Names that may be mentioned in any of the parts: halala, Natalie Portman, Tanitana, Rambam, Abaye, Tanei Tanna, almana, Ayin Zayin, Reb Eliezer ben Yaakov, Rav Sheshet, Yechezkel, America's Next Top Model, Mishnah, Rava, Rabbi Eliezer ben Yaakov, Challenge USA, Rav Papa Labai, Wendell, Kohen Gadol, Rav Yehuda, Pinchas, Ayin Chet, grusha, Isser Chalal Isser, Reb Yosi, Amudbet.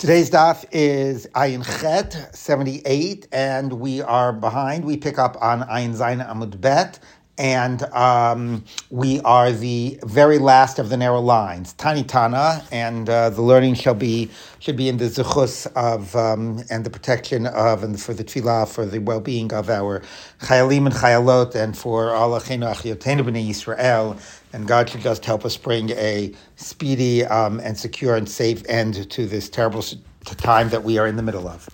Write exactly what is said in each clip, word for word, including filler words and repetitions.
Today's daf is Ayin Chet, seventy-eight, and we are behind. We pick up on Ayin Zayin Amudbet, and um, we are the very last of the narrow lines, Tanitana, and uh, the learning shall be should be in the zechus of um, and the protection of and for the tefillah, for the well-being of our chayalim and chayalot, and for all achinu achiyotenu b'nei Yisrael. And God should just help us bring a speedy um, and secure and safe end to this terrible time that we are in the middle of.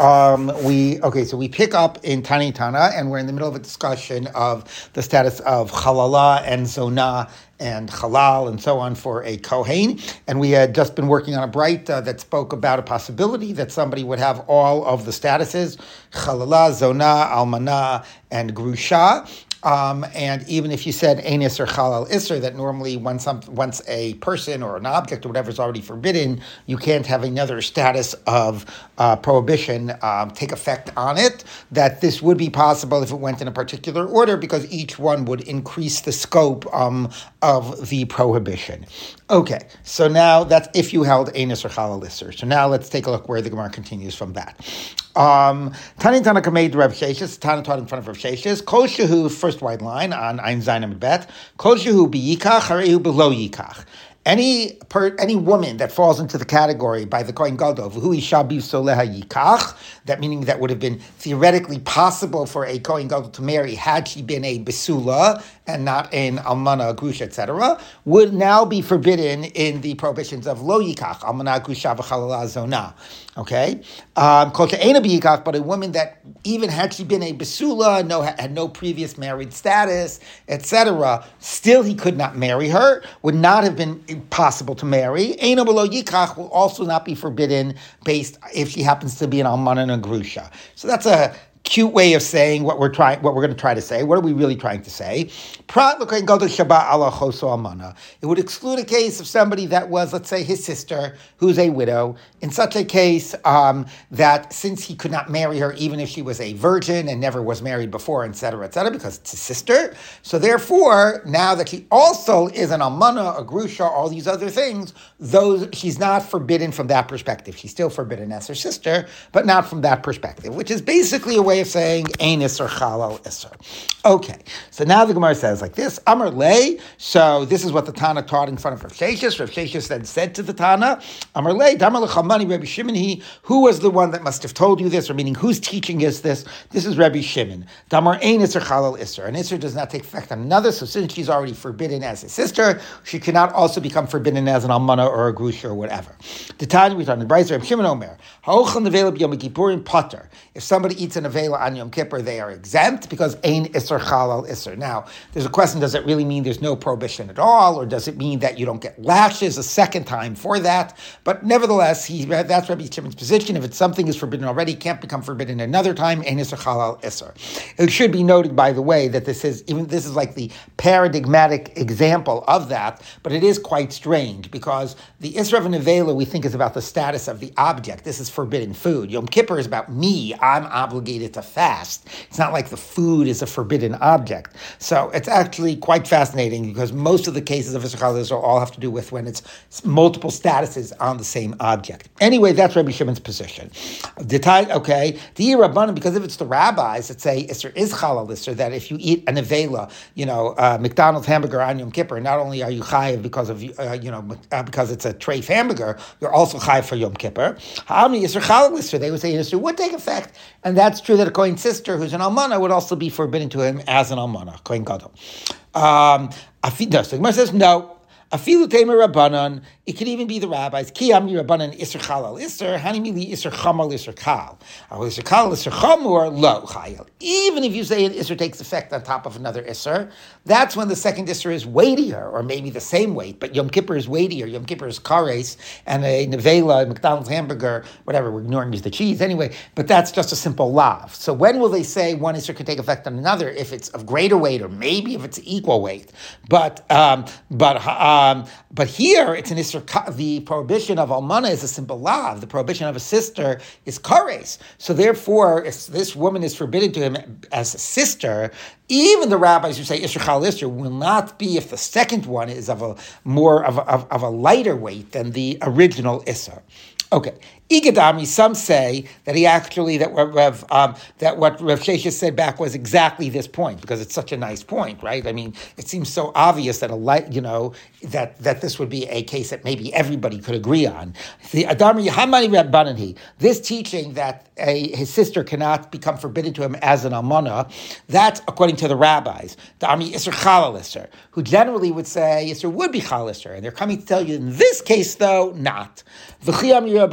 Um, we okay, so we pick up in Tanei Tanna, and we're in the middle of a discussion of the status of halala and zonah and halal and so on for a kohen. And we had just been working on a bright uh, that spoke about a possibility that somebody would have all of the statuses, halala, zonah, almanah, and grusha. Um, and even if you said enis or halal iser, that normally once some, once a person or an object or whatever is already forbidden, you can't have another status of uh, prohibition um, take effect on it, that this would be possible if it went in a particular order, because each one would increase the scope um, of the prohibition. Okay, so now that's if you held enis or halal iser. So now let's take a look where the Gemara continues from that. Um, Tanitana made Rav Sheshet, Tana taught in front of Rav Sheshet, Kol Shehu, first white line on Ayin Zayin Amud Bet, Kol Shehu b'yikach, harehu b'lo yikach. Any per, any woman that falls into the category by the Kohen Gadol, V'hu isha b'soleha yikach, that meaning that would have been theoretically possible for a Kohen Gadol to marry had she been a besula and not an almana, grusha, et cetera, would now be forbidden in the prohibitions of lo yikach, almana, grusha, v'chalala, zonah. Okay, um, but a woman that even had she been a basula, no had no previous married status, et cetera, still he could not marry her. Would not have been possible to marry. Eina below yikach will also not be forbidden based if she happens to be an almana and a grusha. So that's a cute way of saying what we're trying, what we're going to try to say. What are we really trying to say? It would exclude a case of somebody that was, let's say, his sister, who's a widow. In such a case, um, that since he could not marry her, even if she was a virgin and never was married before, et cetera, et cetera, because it's his sister. So therefore, now that she also is an almana, a grusha, all these other things, those she's not forbidden from that perspective. She's still forbidden as her sister, but not from that perspective, which is basically a way of saying enis or chalal iser. Okay, so now the Gemara says like this, Amar lei, so this is what the Tana taught in front of Rav Sheshet. Rav Sheshet then said to the Tana, Amar lei, Damar lechamani Rabbi Shimon hi, who was the one that must have told you this, or meaning who's teaching us this? This is Rabbi Shimon. Damar enis or chalal iser, and iser does not take effect on another, so since she's already forbidden as a sister, she cannot also become forbidden as an almana or a grusha or whatever. The Tana, we taught in the Brayzer, Rabbi Shimon omer, ha'ochan nevela b'yom kippurim pater, if somebody eats an Avela on Yom Kippur, they are exempt because Ein Isser Chalal Isser. Now, there's a question, does it really mean there's no prohibition at all, or does it mean that you don't get lashes a second time for that? But nevertheless, he, that's Rabbi Shimon's position. If it's something is forbidden already, can't become forbidden another time, Ein Isser Chalal Isser. It should be noted, by the way, that this is even this is like the paradigmatic example of that, but it is quite strange because the Isser of an Avela we think is about the status of the object. This is forbidden food. Yom Kippur is about me. I'm obligated to fast. It's not like the food is a forbidden object. So it's actually quite fascinating because most of the cases of Isser Chalal Isser all have to do with when it's multiple statuses on the same object. Anyway, that's Rabbi Shimon's position. Okay, the Rabbanan, because if it's the rabbis that say Isser is Chalal Isser, that if you eat an Avela, you know, uh, McDonald's hamburger on Yom Kippur, not only are you chayav because of, uh, you know, uh, because it's a treif hamburger, you're also chayav for Yom Kippur. Ha'amni Isser Chalal Isser, they would say Isser would take effect, and that's It's true that a Kohen's sister, who's an almana, would also be forbidden to him as an almana, Kohen Gadol. Um, no, so the Gemara says, no. Afilu Tema Rabbanon, it could even be the rabbis. Ki Amri Rabbanon Isser Chalal Isser, Hanimili Isser Chamal Isser Kal. Isser Kal Isser Chamor Lo Chayil. Even if you say an Isser takes effect on top of another Isser, that's when the second Isser is weightier, or maybe the same weight, but Yom Kippur is weightier. Yom Kippur is kares, and a nevela, a McDonald's hamburger, whatever, we're ignoring is the cheese anyway, but that's just a simple lav. So when will they say one Isser could take effect on another if it's of greater weight, or maybe if it's equal weight? But, um, but, uh, Um, but here, it's an Isser. The prohibition of almana is a simple lav. The prohibition of a sister is kares. So therefore, if this woman is forbidden to him as a sister, even the rabbis who say Isser Chalal Isser will not be if the second one is of a more of a, of, of a lighter weight than the original Isser. Okay, Igadami, some say that he actually, that what Rev, um, that what Rav Sheshet said back was exactly this point, because it's such a nice point, right? I mean, it seems so obvious that a light, you know, that, that this would be a case that maybe everybody could agree on. The Adami Hamani Rabbanani, this teaching that a, his sister cannot become forbidden to him as an almana, that's according to the rabbis, the Ami Isser Chalalister, who generally would say Isser would be Chalister, and they're coming to tell you in this case though, not. And therefore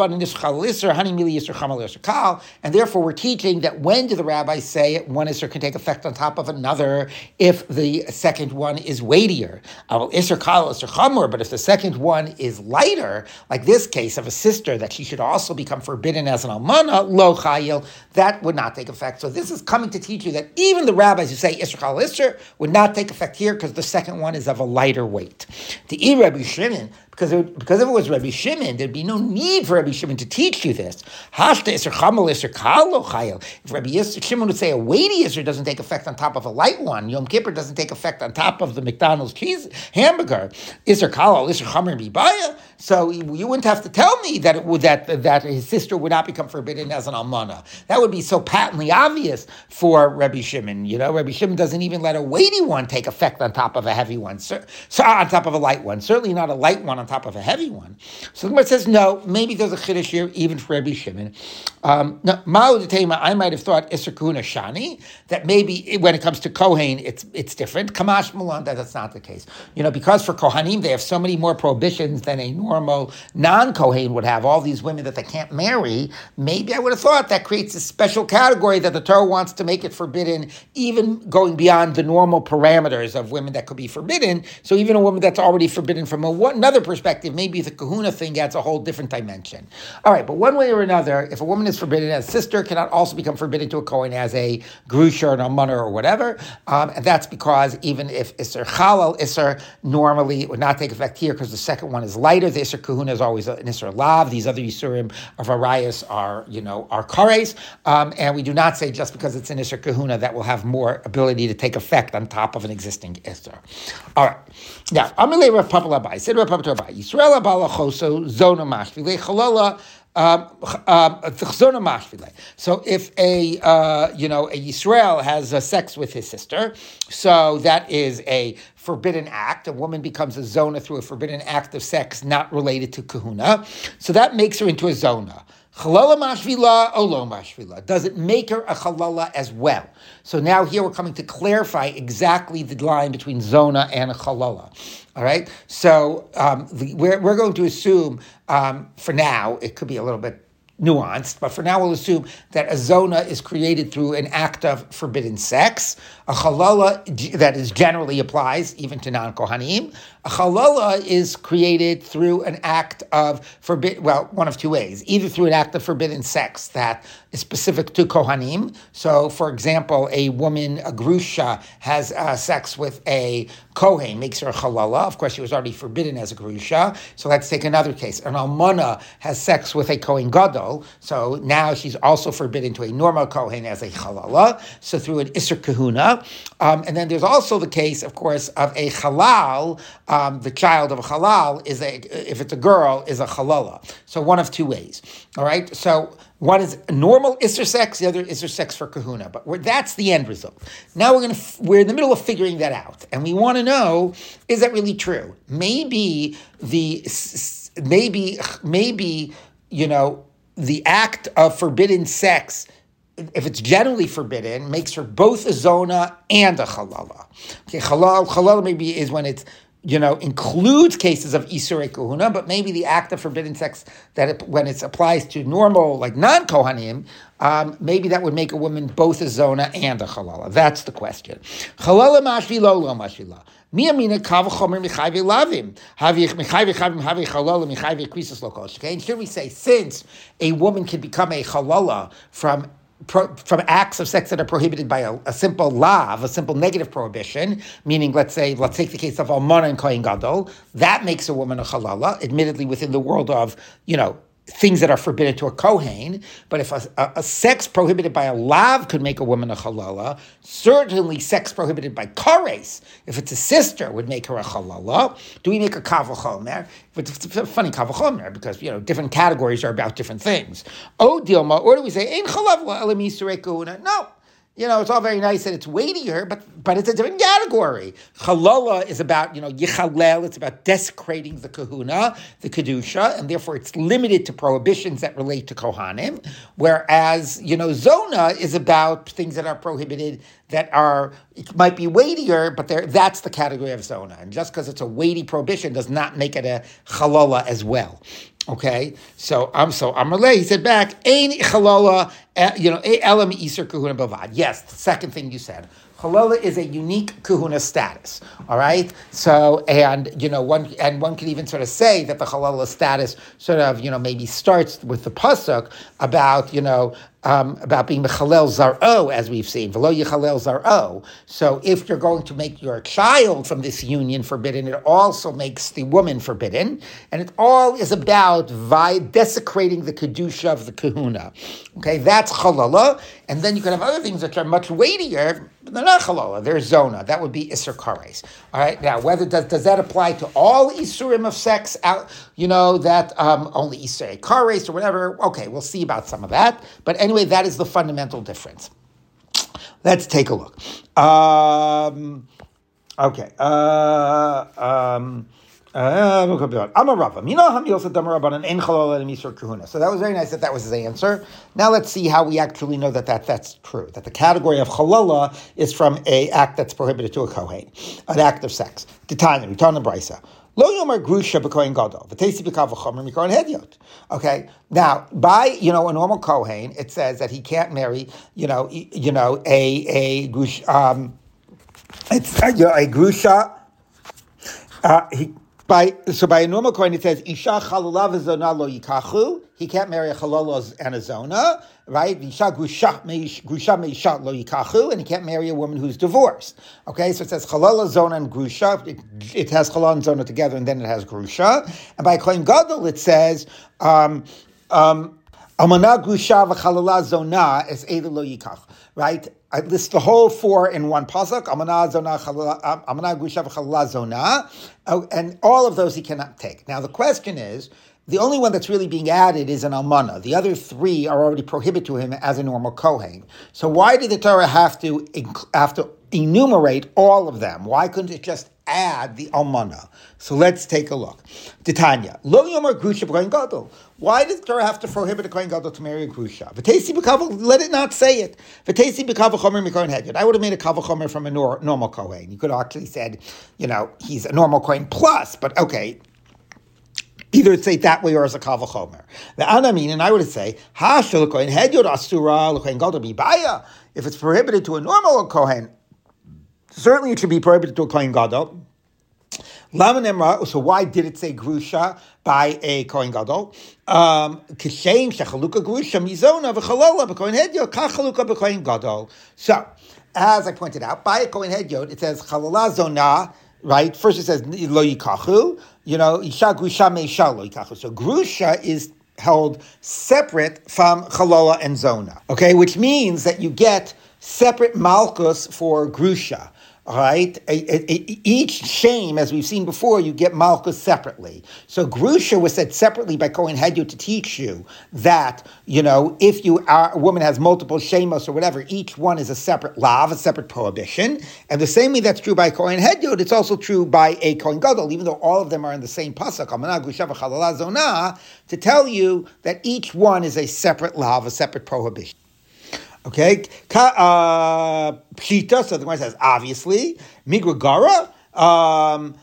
we're teaching that when do the rabbis say it, one Isser can take effect on top of another if the second one is weightier. But if the second one is lighter, like this case of a sister that she should also become forbidden as an almana, lo chayil, that would not take effect. So this is coming to teach you that even the rabbis who say Isser Chal Isser would not take effect here because the second one is of a lighter weight. The E Rabbi Shimon, because it, because if it was Rabbi Shimon, there'd be no need for Rabbi Shimon to teach you this. Hashta Isser Chamel Isser Kal Lo Chayil. If Rabbi Shimon would say a weighty Isser doesn't take effect on top of a light one, Yom Kippur doesn't take effect on top of the McDonald's cheese hamburger, Isser Kal Isser Chamel Bibaya. So you wouldn't have to tell me that it would, that that his sister would not become forbidden as an almana. That would be so patently obvious for Rabbi Shimon. You know, Rabbi Shimon doesn't even let a weighty one take effect on top of a heavy one, so, so on top of a light one. Certainly not a light one on top of a heavy one. So the Gemara says, no, maybe there's a chiddush here even for Rabbi Shimon. Um, no, I might have thought Isser Kahuna Shani, that maybe when it comes to Kohen, it's it's different. Kamash Mulan, that, that's not the case. You know, because for Kohanim, they have so many more prohibitions than a normal non-Kohen would have, all these women that they can't marry, maybe I would have thought that creates a special category that the Torah wants to make it forbidden, even going beyond the normal parameters of women that could be forbidden. So even a woman that's already forbidden from a, another perspective, maybe the kahuna thing adds a whole different dimension. All right, but one way or another, if a woman is forbidden as a sister, cannot also become forbidden to a Kohen as a grusha or an almana or whatever, um, and that's because even if Isser Chalal Isser normally would not take effect here because the second one is lighter. The Isser Kahuna is always an Isser Lav. These other Yisurim of Arayas are, you know, are Kares. Um, and we do not say just because it's an Isser Kahuna that will have more ability to take effect on top of an existing Isser. All right. Now, Amalei Rav Papa Labai. Said Rav Papa Labai. Yisrael Abalachoso Zona Mashvile Chalala. Um, um, so if a uh, you know a Yisrael has a sex with his sister, so that is a forbidden act. A woman becomes a zona through a forbidden act of sex not related to kahuna, so that makes her into a zona. Chalala mashvila o lo mashvila. Does it make her a chalala as well? So now here we're coming to clarify exactly the line between zona and a chalala. All right? So um, the, we're, we're going to assume, um, for now, it could be a little bit nuanced, but for now we'll assume that a zona is created through an act of forbidden sex, a chalala that is generally applies even to non-kohanim. A chalala is created through an act of forbid, well, one of two ways, either through an act of forbidden sex that is specific to kohanim. So, for example, a woman, a grusha, has uh, sex with a kohen, makes her a chalala. Of course, she was already forbidden as a grusha. So let's take another case. An almana has sex with a kohen gadol. So now she's also forbidden to a normal kohen as a chalala, so through an Isser Kahuna. Um, and then there's also the case, of course, of a halal, um, the child of a halal, is a, if it's a girl, is a halala. So one of two ways, all right? So one is normal Isser sex, the other Isser sex for kahuna. But we're, that's the end result. Now we're gonna we're in the middle of figuring that out. And we want to know, is that really true? Maybe the, maybe, maybe, you know, the act of forbidden sex, if it's generally forbidden, makes her both a zona and a halala. Okay, halal, halal maybe is when it's, you know, includes cases of Isurei Kahuna, but maybe the act of forbidden sex, that it, when it applies to normal, like non-Kohanim, um, maybe that would make a woman both a zona and a halala. That's the question. Halala mashvila, lo mashvila. And here we say, since a woman can become a halala from Pro, from acts of sex that are prohibited by a, a simple lav, a simple negative prohibition, meaning, let's say, let's take the case of almana and kohen gadol, that makes a woman a halala, admittedly within the world of, you know, things that are forbidden to a Kohen, but if a, a, a sex prohibited by a lav could make a woman a halala, certainly sex prohibited by kares, if it's a sister, would make her a halala. Do we make a kavachomer? It's a funny kavachomer because, you know, different categories are about different things. O dilma, or do we say, ein halavla elamisure kahuna? No. You know, it's all very nice that it's weightier, but but it's a different category. Halala is about, you know, yichalel, it's about desecrating the kahuna, the kedusha, and therefore it's limited to prohibitions that relate to kohanim, whereas, you know, zona is about things that are prohibited that are, it might be weightier, but that's the category of zona. And just because it's a weighty prohibition does not make it a halala as well. Okay, so I'm um, so Amalei. He said back, "Ein halala, you know, elam iser kahuna bavad." Yes, the second thing you said, halala is a unique kahuna status. All right, so and you know one and one could even sort of say that the halala status sort of you know maybe starts with the pasuk about you know. Um, about being mechalel zaro, as we've seen, v'lo yechalel zaro. So if you're going to make your child from this union forbidden, it also makes the woman forbidden, and it all is about vi- desecrating the kedusha of the kahuna. Okay, that's halala, and then you can have other things that are much weightier, but they're not halala, they're zona. That would be iser kares. All right, now, whether does, does that apply to all isurim of sex, out, you know, that um, only iser kares or whatever? Okay, we'll see about some of that, but anyway, Anyway, that is the fundamental difference. Let's take a look. Um, okay. Uh, um, uh, so that was very nice that that was his answer. Now let's see how we actually know that, that that's true, that the category of halala is from an act that's prohibited to a kohen, an act of sex. Titania, we turn the brisa. Okay. Now, by you know a normal kohen, it says that he can't marry you know you know a a um it's a, a grusha. Uh, he by so by a normal kohen it says isha chalala v'zona lo yikachu. He can't marry a halala and a zona, right? Isha grusha grusha meishat lo yikachu, and he can't marry a woman who's divorced. Okay, so it says halala, zona, and grusha. It, it has halala and zona together, and then it has grusha. And by kohen gadol, it says um, um, almana grusha v'halala zona es eda lo yikach. Right? I list the whole four in one pasuk. Almana zona halala, almana grusha v'halala zona, and all of those he cannot take. Now the question is, the only one that's really being added is an almana. The other three are already prohibited to him as a normal kohen. So why did the Torah have to have to enumerate all of them? Why couldn't it just add the almana? So let's take a look. Titania, lo yomer grusha b'kohen gadol. Why did the Torah have to prohibit a kohen gadol to marry a grusha? V'teisi b'kavach, let it not say it. V'teisi b'kavach chomer mikohen hedyot. I would have made a kavach chomer from a nor, normal kohen. You could have actually said, you know, he's a normal kohen plus, but okay. Either say it that way or as a kavachomer. The anamin, and I would say, hashel kohen hedyot asura l'kohen gadol bibaya. If it's prohibited to a normal kohen, certainly it should be prohibited to a kohen gadol. So why did it say grusha by a kohen gadol? Um, Kishem shechaluka grusha mizona v'chalala b'kohen hedyot kachaluka b'kohen gadol. So, as I pointed out, by a kohen hedyot it says chalala zona. Right? First it says lo yikachu. You know, isha grusha meisha lo yikachu. So grusha is held separate from chalala and zona. Okay, which means that you get separate malchus for grusha. All right, each shame, as we've seen before, you get malchus separately. So grusha was said separately by Kohen Hedyot to teach you that you know if you are, a woman has multiple shemos or whatever, each one is a separate lav, a separate prohibition. And the same way that's true by Kohen Hedyot, it's also true by a Kohen Gadol, even though all of them are in the same pasuk, Almana grusha v'chalala zona, to tell you that each one is a separate lav, a separate prohibition. Okay, uh, pshita. So the one says obviously migragara. Um,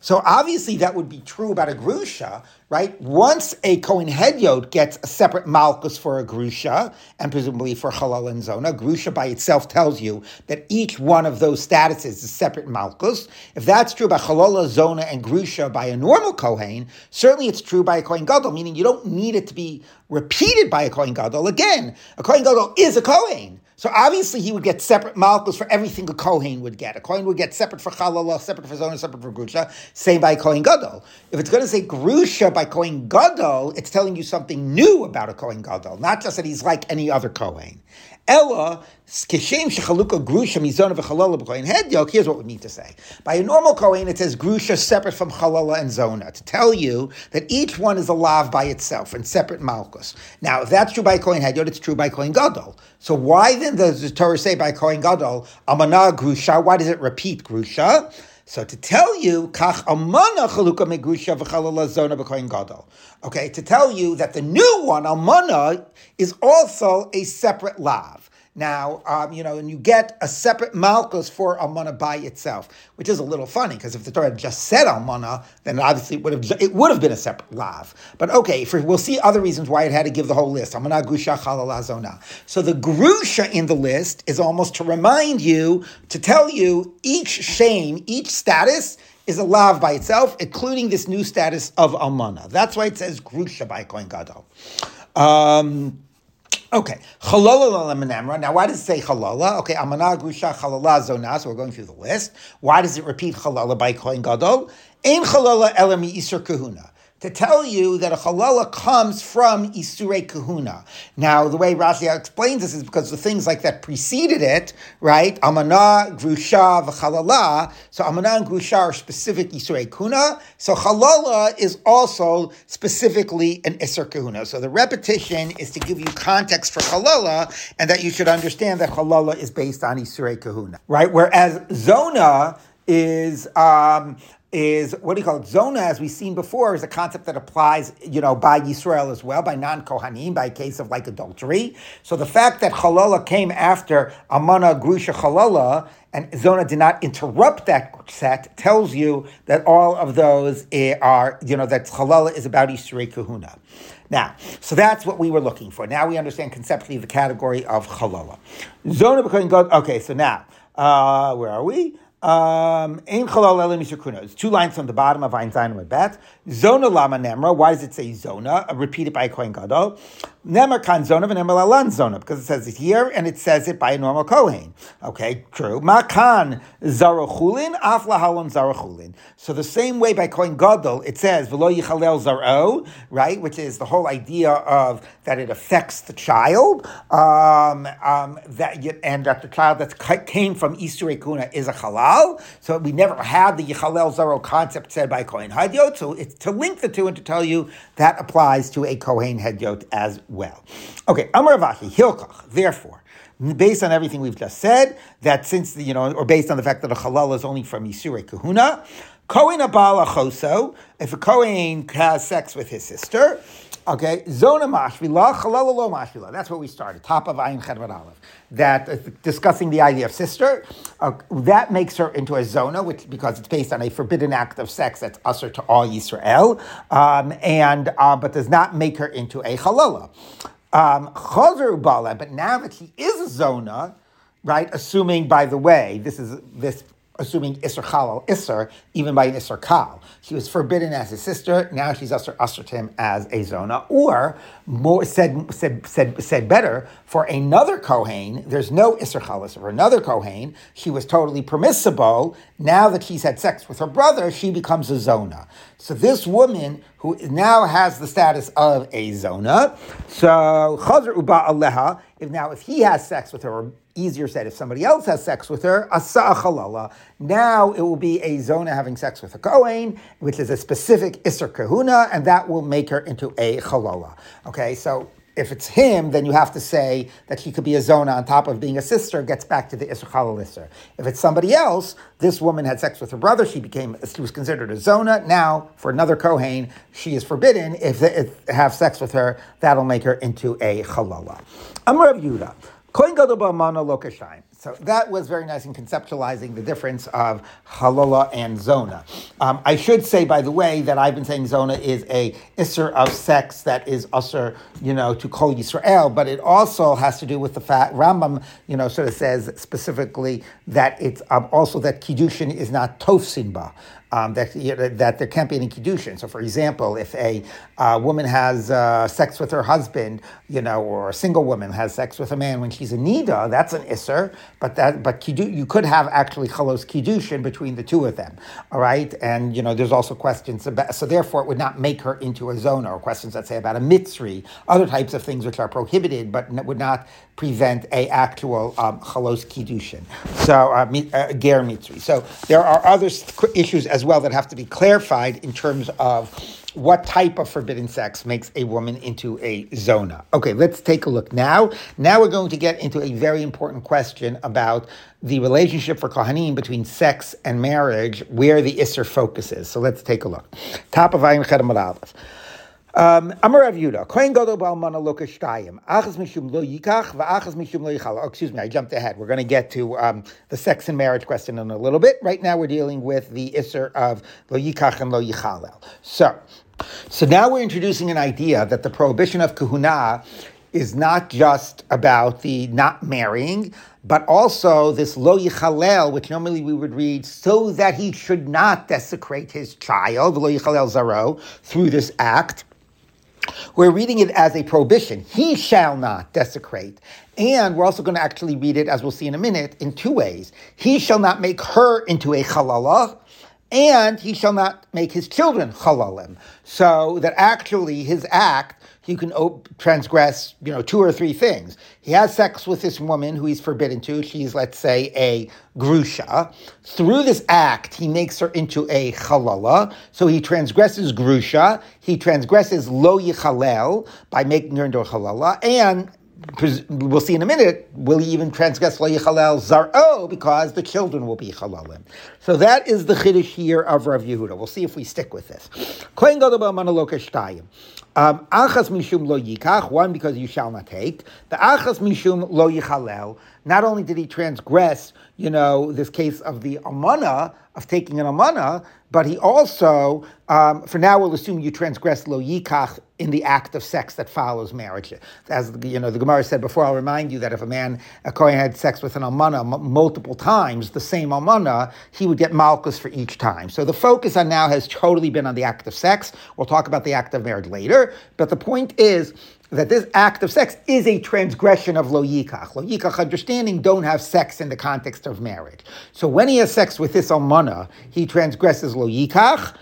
so obviously that would be true about a grusha, right? Once a kohen hedyot gets a separate malchus for a grusha and presumably for halal and zona, grusha by itself tells you that each one of those statuses is a separate malchus. If that's true by halal, zona, and grusha by a normal kohen, certainly it's true by a kohen gadol. Meaning you don't need it to be repeated by a kohen gadol again. A kohen gadol is a kohen, So obviously he would get separate malchus for everything a Kohen would get. A Kohen would get separate for Chalala, separate for Zona, separate for Grusha, same by Kohen Gadol. If it's going to say Grusha by Kohen Gadol, it's telling you something new about a Kohen Gadol, not just that he's like any other Kohen. Ella, Kishem Shechaluka Grusha Mizona v'Chalala b'Kohen Hedyok, here's what we need to say. By a normal Kohen, it says Grusha separate from Chalala and Zona, to tell you that each one is a lav by itself and separate malchus. Now, if that's true by Kohen Hedyok, it's true by Kohen Gadol. So why then does the Torah say by Kohen Gadol, Amana Grusha? Why does it repeat Grusha? So to tell you, Kach Amana Chaluka Megrusha v'Chalala Zona b'Kohen Gadol. Okay, to tell you that the new one, Amana, is also a separate lav. Now, um, you know, and you get a separate malchus for Almana by itself, which is a little funny, because if the Torah had just said Almana, then obviously it would have it would have been a separate lav. But okay, for, we'll see other reasons why it had to give the whole list. Almana, Grusha, Chalala, Zona. So the Grusha in the list is almost to remind you, to tell you each shame, each status is a lav by itself, including this new status of Almana. That's why it says Grusha by Kohen Gadol. Um... Okay, Chalala l'menamra. Now, why does it say Chalala? Okay, Amana, Grusha, Chalala, Zona. So we're going through the list. Why does it repeat Chalala by Kohen Gadol? Ein Chalala ela mi'isur kahuna. To tell you that a halala comes from Isurei Kahuna. Now, the way Rashi explains this is because the things like that preceded it, right? Amana, Grusha, v'chalala. So Amana and Grusha are specific Isurei Kahuna. So halala is also specifically an Isur Kahuna. So the repetition is to give you context for halala and that you should understand that halala is based on Isurei Kahuna, right? Whereas Zona is... Um, is, what do you call it? Zona, as we've seen before, is a concept that applies, you know, by Yisrael as well, by non-Kohanim, by a case of like adultery. So the fact that Chalala came after Amana, Grusha, Chalala, and Zona did not interrupt that set, tells you that all of those are, you know, that Chalala is about Isurei Kahuna. Now, so that's what we were looking for. Now we understand conceptually the category of Chalala. Zona becoming God. Okay, so now, uh, where are we? Um, it's two lines from the bottom of Ayin Zayin and Bet. Zona lama nemra. Why does it say zona? Repeated by Kohen Gadol. Nemar kan zona v'nemar lalan zona, because it says it here and it says it by a normal Kohen. Okay, true. Ma kan zarachulin af lahalon zarachulin. So the same way by Kohen Gadol it says v'lo yichalel zaro, right, which is the whole idea of that it affects the child, um, um, that and that the child that came from Isurei Kahuna is a halal. So we never had the Yichalel Zaro concept said by Kohen Hedyot. So it's to link the two and to tell you that applies to a Kohen Hedyot as well. Okay, Amar Avachi, Hilkach, therefore, based on everything we've just said, that since, the, you know, or based on the fact that a Halal is only from Yisurei Kahuna, Kohen Abal Achoso, if a Kohen has sex with his sister, okay, Zona Mashvila, Halala Lo Mashvila. That's where we started, top of Ayin Chet Aleph. That uh, discussing the idea of sister, uh, that makes her into a zona, which because it's based on a forbidden act of sex that's usher to all Yisrael, um, and uh, but does not make her into a halala. Um, but now that she is a zona, right? Assuming, by the way, this is this. Assuming Isser Chalal Isser, even by an Isser Kal. She was forbidden as his sister, now she's Asr Asr to him as a Zona. Or, more said said said said better, for another Kohen, there's no Isser Chalal Isser. For another Kohen, she was totally permissible. Now that she's had sex with her brother, she becomes a Zona. So this woman, who now has the status of a Zona, so Chazar Uba Aleha, if now if he has sex with her, or easier said, if somebody else has sex with her, asa halala. Now it will be a zona having sex with a kohen, which is a specific isser kahuna, and that will make her into a halala. Okay, so if it's him, then you have to say that he could be a zona on top of being a sister, gets back to the isser halal isser. If it's somebody else, this woman had sex with her brother, she became, she was considered a zona. Now, for another kohen, she is forbidden. If they have sex with her, that'll make her into a halala. Amar Rav Yehuda. Kohen Gadol ba'amana lo kashayim. So that was very nice in conceptualizing the difference of halala and zona. Um, I should say, by the way, that I've been saying zona is a isser of sex that is usher, you know, to kol Yisrael, but it also has to do with the fact, Rambam, you know, sort of says specifically that it's um, also that Kiddushin is not tofsin ba. um, that you know, that there can't be any kiddushin. So, for example, if a uh, woman has uh, sex with her husband, you know, or a single woman has sex with a man when she's a nida, that's an isser. But that but kiddu, you could have actually chalos kiddushin between the two of them. All right, and you know, there's also questions about. So therefore, it would not make her into a zona, or questions that say about a mitzri, other types of things which are prohibited, but would not prevent a actual um, chalos kiddushin. So uh, uh, ger mitzri. So there are other issues as well that have to be clarified in terms of what type of forbidden sex makes a woman into a zona. Okay, let's take a look now. Now we're going to get into a very important question about the relationship for Kohanim between sex and marriage, where the Isser focus is. So let's take a look. Top of Ayin Chet Amud Aleph. Um, Amar Rav Yehuda, Kohen Gadol Ba'almana lo kashtayim, achas mishum lo yikach, va'achas mishum lo yichal. Oh, excuse me, I jumped ahead. We're going to get to um, the sex and marriage question in a little bit. Right now we're dealing with the Isser of lo yikach and lo yichalel. So, so now we're introducing an idea that the prohibition of kahuna is not just about the not marrying, but also this lo yichalel, which normally we would read, so that he should not desecrate his child, lo yichalel zaro, through this act. We're reading it as a prohibition. He shall not desecrate. And we're also going to actually read it, as we'll see in a minute, in two ways. He shall not make her into a chalalah, and he shall not make his children chalalim. So that actually his act, you can transgress, you know, two or three things. He has sex with this woman who he's forbidden to. She's, let's say, a grusha. Through this act, he makes her into a chalala. So he transgresses grusha. He transgresses lo yichalel by making her into a chalala. And we'll see in a minute, will he even transgress lo yichalel zar'o, because the children will be halalim. So that is the chiddush here of Rav Yehuda. We'll see if we stick with this. Kohen Gadol ba'almana lo kashtayim. Um, achas mishum lo yikach, one, because you shall not take. The achas mishum lo yichalel, not only did he transgress, you know, this case of the almana, of taking an almana, but he also, um, for now we'll assume you transgress lo yikach in the act of sex that follows marriage. As, you know, the Gemara said before, I'll remind you that if a man, a Kohen, had sex with an almana m- multiple times, the same almana, he would get malchus for each time. So the focus on now has totally been on the act of sex. We'll talk about the act of marriage later. But the point is that this act of sex is a transgression of lo yikach. Lo yikach understanding don't have sex in the context of marriage. So when he has sex with this almana, he transgresses lo yikach,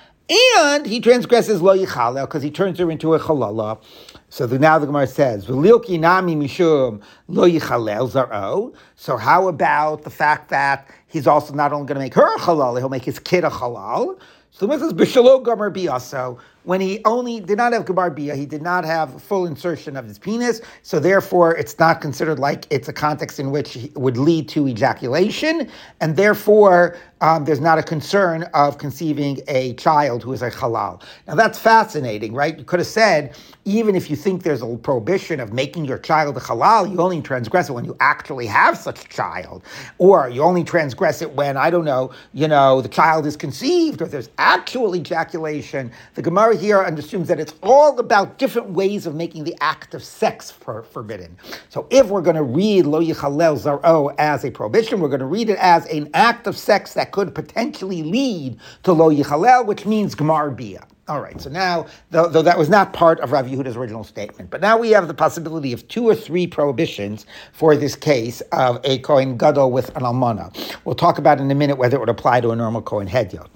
and he transgresses lo yichalel, because he turns her into a chalala. So the, now the Gemara says, "V'lilki nami mishum lo yichalel zaro." So how about the fact that he's also not only going to make her a halal, he'll make his kid a halal? So this is b'shelo gamar biyaso. When he only did not have gabar bia, he did not have full insertion of his penis, so therefore it's not considered like it's a context in which it would lead to ejaculation, and therefore um, there's not a concern of conceiving a child who is a halal. Now that's fascinating, right? You could have said, even if you think there's a prohibition of making your child a halal, you only transgress it when you actually have such a child, or you only transgress it when, I don't know, you know, the child is conceived, or there's actual ejaculation. The Gemara here assumes that it's all about different ways of making the act of sex for, forbidden. So if we're going to read lo yichalel zar'o as a prohibition, we're going to read it as an act of sex that could potentially lead to lo yichalel, which means gmar bia. All right, so now, though, though that was not part of Rav Yehuda's original statement, but now we have the possibility of two or three prohibitions for this case of a Kohen Gadol with an almana. We'll talk about in a minute whether it would apply to a normal Kohen Hedyot.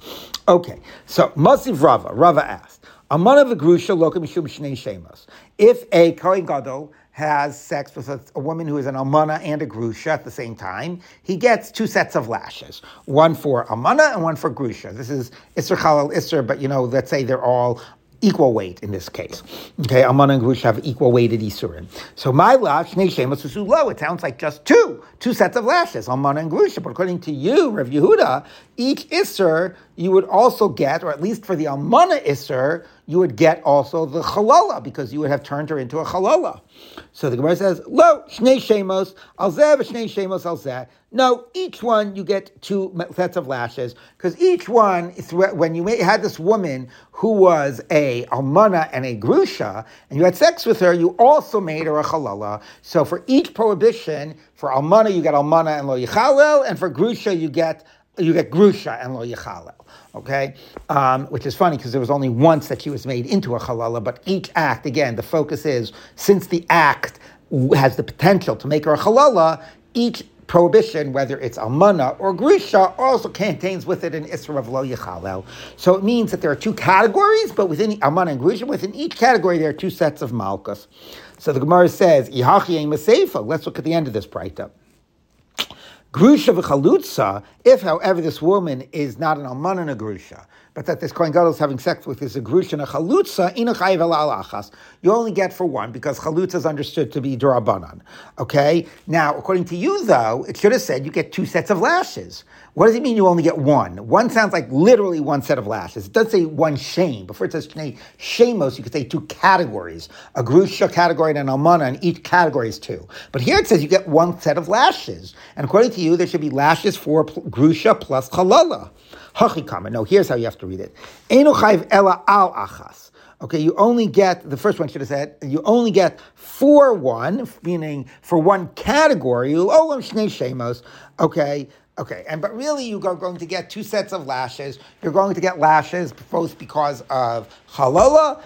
Okay, so Masiv Rava, Rava asked, Almana v'grusha loka mishum shnei shemos. If a Kohen Gadol has sex with a, a woman who is an almana and a grusha at the same time, he gets two sets of lashes, one for almana and one for grusha. This is Isser Chalal Isser, but you know, let's say they're all equal weight in this case. Okay, almana and grusha have equal weighted isurim. So my lash, shnei shemos usu lo, it sounds like just two, two sets of lashes, almana and grusha. But according to you, Rav Yehuda, each isser you would also get, or at least for the almana isser, you would get also the chalala, because you would have turned her into a chalala. So the Gemara says, lo, shnei shemos, alzeh, v'shnei shemos, alzeh. No, each one you get two sets of lashes, because each one, when you had this woman who was a almana and a grusha, and you had sex with her, you also made her a chalala. So for each prohibition, for almana you get almana and lo yichalel, and for grusha you get you get grusha and lo yechalel. Okay, um, which is funny because there was only once that she was made into a chalala, but each act, again, the focus is, since the act has the potential to make her a chalala, each prohibition, whether it's almana or grusha, also contains with it an isra of lo yechalel. So it means that there are two categories, but within almana and grusha, within each category there are two sets of malchus. So the Gemara says, Ihachi Maseifa. Let's look at the end of this praita. Grusha v'chalutza, if, however, this woman is not an almana and a grusha, but that this kohen gadol is having sex with is a grusha and a chalutza, ina chayiv ala alachas. You only get for one, because chalutza is understood to be derabanan. Okay? Now, according to you, though, it should have said you get two sets of lashes. What does it mean you only get one? One sounds like literally one set of lashes. It doesn't say one shame. Before it says shemos, you could say two categories, a grusha category and an almana, and each category is two. But here it says you get one set of lashes. And according to you, there should be lashes for pl- grusha plus chalala. Hachikama. No, here's how you have to read it. Eino chayv ela al achas. Okay, you only get, the first one should have said, you only get for one, meaning for one category, olam shnei shemos. Okay, okay, and but really you are going to get two sets of lashes. You're going to get lashes both because of halala,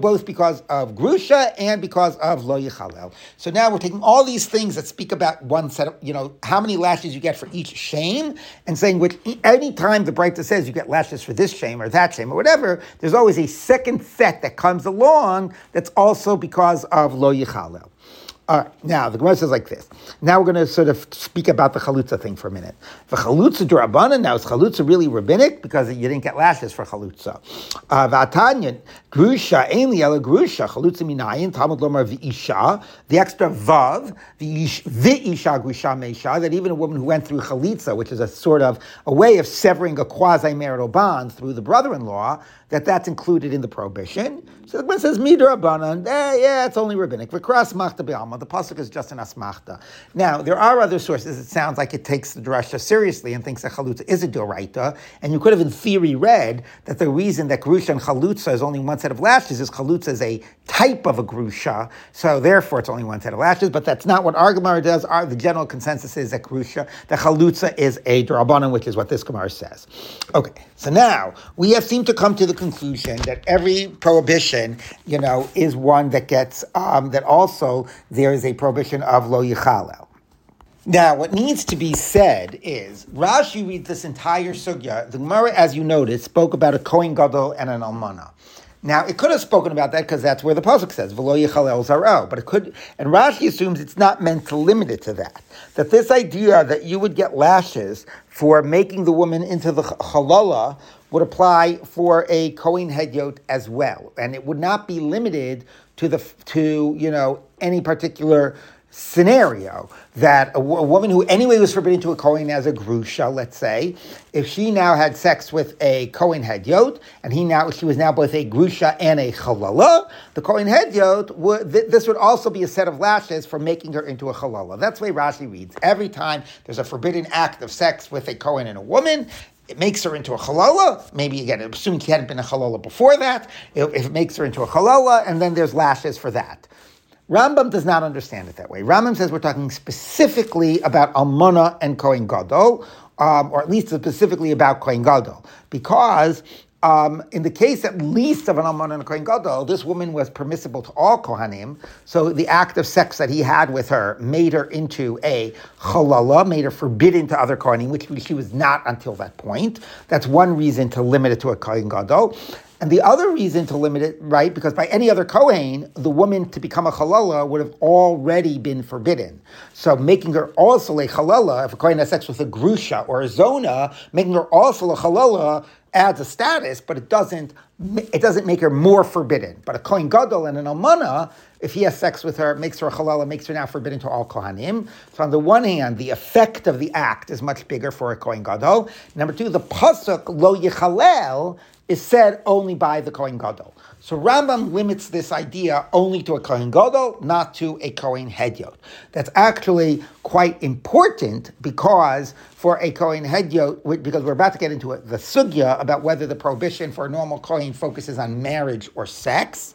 both because of grusha and because of lo yechalel. So now we're taking all these things that speak about one set of, you know, how many lashes you get for each shame, and saying which any time the brayta says you get lashes for this shame or that shame or whatever, there's always a second set that comes along that's also because of lo yechalel. All right, now the Gemara says like this. Now we're going to sort of speak about the chalutza thing for a minute. The chalutza d'rabbanan. Now is chalutza really rabbinic? Because you didn't get lashes for chalutza. V'atanyan grusha ainli ela grusha chalutza minayin talmud lomar v'isha. The extra vav v'isha grusha meisha, that even a woman who went through chalitza, which is a sort of a way of severing a quasi marital bond through the brother-in-law, that that's included in the prohibition. So the Gemara says midrabanan. Eh, yeah, it's only rabbinic. V'kras machta be'alma. The pasuk is just an asmachta. Now, there are other sources. It sounds like it takes the drasha seriously and thinks that chalutza is a doraita. And you could have, in theory, read that the reason that grusha and chalutza is only one set of lashes is chalutza is a type of a grusha, so therefore it's only one set of lashes. But that's not what our Gemara does. Our, the general consensus is that grusha, that chalutza is a drabanan, which is what this Gemara says. Okay, so now we have seemed to come to the conclusion that every prohibition, you know, is one that gets um, that also the there is a prohibition of lo yechalel. Now, what needs to be said is, Rashi reads this entire sugya. The Gemara, as you noticed, spoke about a kohen gadol and an almana. Now, it could have spoken about that because that's where the pasuk says, v'lo yechalel zaro, but it could, and Rashi assumes it's not meant to limit it to that. That this idea that you would get lashes for making the woman into the halala would apply for a kohen hedyot as well. And it would not be limited to the, to, you know, any particular scenario, that a, w- a woman who anyway was forbidden to a kohen as a grusha, let's say, if she now had sex with a kohen hedyot, and he now she was now both a grusha and a chalala, the kohen hedyot would th- this would also be a set of lashes for making her into a chalala. That's the way Rashi reads. Every time there's a forbidden act of sex with a kohen and a woman, it makes her into a chalala. Maybe, again, assuming she hadn't been a chalala before that, if it, it makes her into a chalala, and then there's lashes for that. Rambam does not understand it that way. Rambam says we're talking specifically about almana and kohen gadol, um, or at least specifically about kohen gadol, because um, in the case at least of an almana and a kohen gadol, this woman was permissible to all kohanim, so the act of sex that he had with her made her into a chalala, made her forbidden to other kohanim, which she was not until that point. That's one reason to limit it to a kohen gadol. And the other reason to limit it, right, because by any other kohen, the woman to become a chalala would have already been forbidden. So making her also a chalala, if a kohen has sex with a grusha or a zona, making her also a chalala adds a status, but it doesn't it doesn't make her more forbidden. But a kohen gadol and an almana, if he has sex with her, makes her a chalala, makes her now forbidden to all kohanim. So on the one hand, the effect of the act is much bigger for a kohen gadol. Number two, the pasuk lo yechalel is said only by the kohen gadol. So Rambam limits this idea only to a kohen gadol, not to a kohen hedyot. That's actually quite important, because for a kohen hedyot, because we're about to get into the sugya about whether the prohibition for a normal kohen focuses on marriage or sex,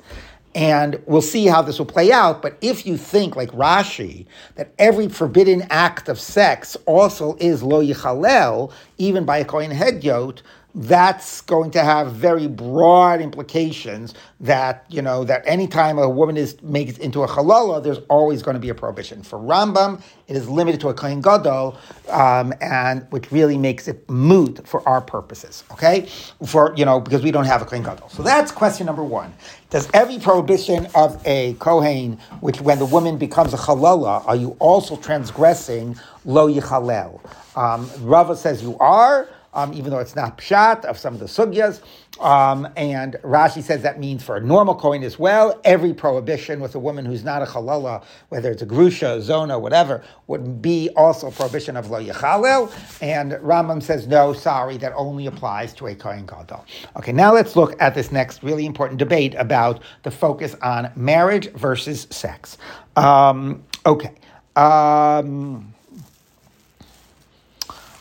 And we'll see how this will play out. But if you think, like Rashi, that every forbidden act of sex also is lo yichalel, even by a kohen hedyot, that's going to have very broad implications that, you know, that any time a woman is makes into a halala, there's always going to be a prohibition. For Rambam, it is limited to a kohen gadol, um, and which really makes it moot for our purposes, okay? For, you know, because we don't have a kohen gadol. So that's question number one. Does every prohibition of a kohen, which when the woman becomes a halala, are you also transgressing lo yichalel? Um, Rava says you are, Um, even though it's not pshat of some of the sugyas. Um, and Rashi says that means for a normal kohen as well, every prohibition with a woman who's not a chalala, whether it's a grusha, a zona, whatever, would be also a prohibition of lo yichalel. And Rambam says, no, sorry, that only applies to a kohen gadol. Okay, now let's look at this next really important debate about the focus on marriage versus sex. Um, okay. Um...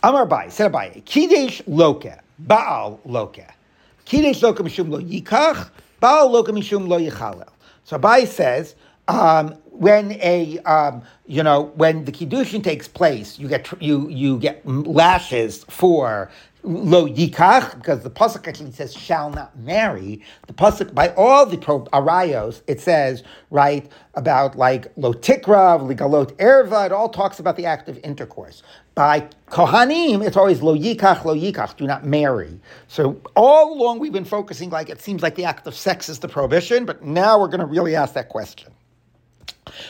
Amar Abai, said Abai, Kiddush Loke, Baal Loke. Kiddush Loke Mishum Lo Yikach, Baal Loke Mishum Lo Yichalel. So Abai says, um, when a, um, you know, when the Kiddushin takes place, you get, you, you get lashes for Lo Yikach, because the Pasuk actually says, shall not marry. The Pasuk, by all the pro- arayos, it says, right, about like Lo Tikra, Ligalot Erva, it all talks about the act of intercourse. By Kohanim, it's always Lo Yikach, Lo Yikach, do not marry. So all along we've been focusing, like, it seems like the act of sex is the prohibition, but now we're going to really ask that question.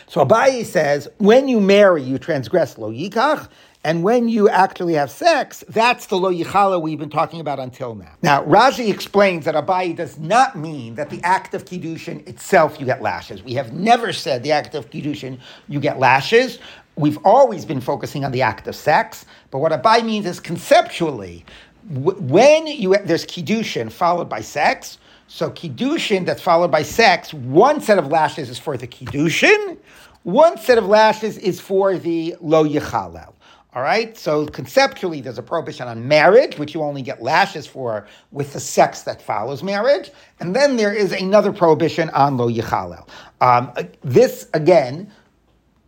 So Abaye says, when you marry, you transgress Lo Yikach, and when you actually have sex, that's the Lo Yichala we've been talking about until now. Now, Rashi explains that Abaye does not mean that the act of Kiddushin itself you get lashes. We have never said the act of Kiddushin you get lashes. We've always been focusing on the act of sex. But what Abaye means is conceptually, when you there's Kiddushin followed by sex, so Kiddushin that's followed by sex, one set of lashes is for the Kiddushin, one set of lashes is for the Lo Yichalel. All right, so conceptually, there's a prohibition on marriage, which you only get lashes for with the sex that follows marriage. And then there is another prohibition on Lo Yichalel. Um, this, again,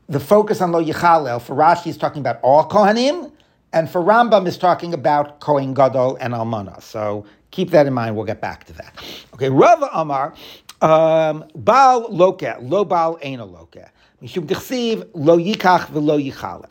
the focus on Lo Yichalel, for Rashi is talking about all Kohanim, and for Rambam is talking about Kohen Gadol and Almana. So keep that in mind, we'll get back to that. Okay, Rava Amar, um, Baal Loke, Lo Baal Eina Loke, Mishum Dichsiv, Lo Yikach V'Lo Yichalel.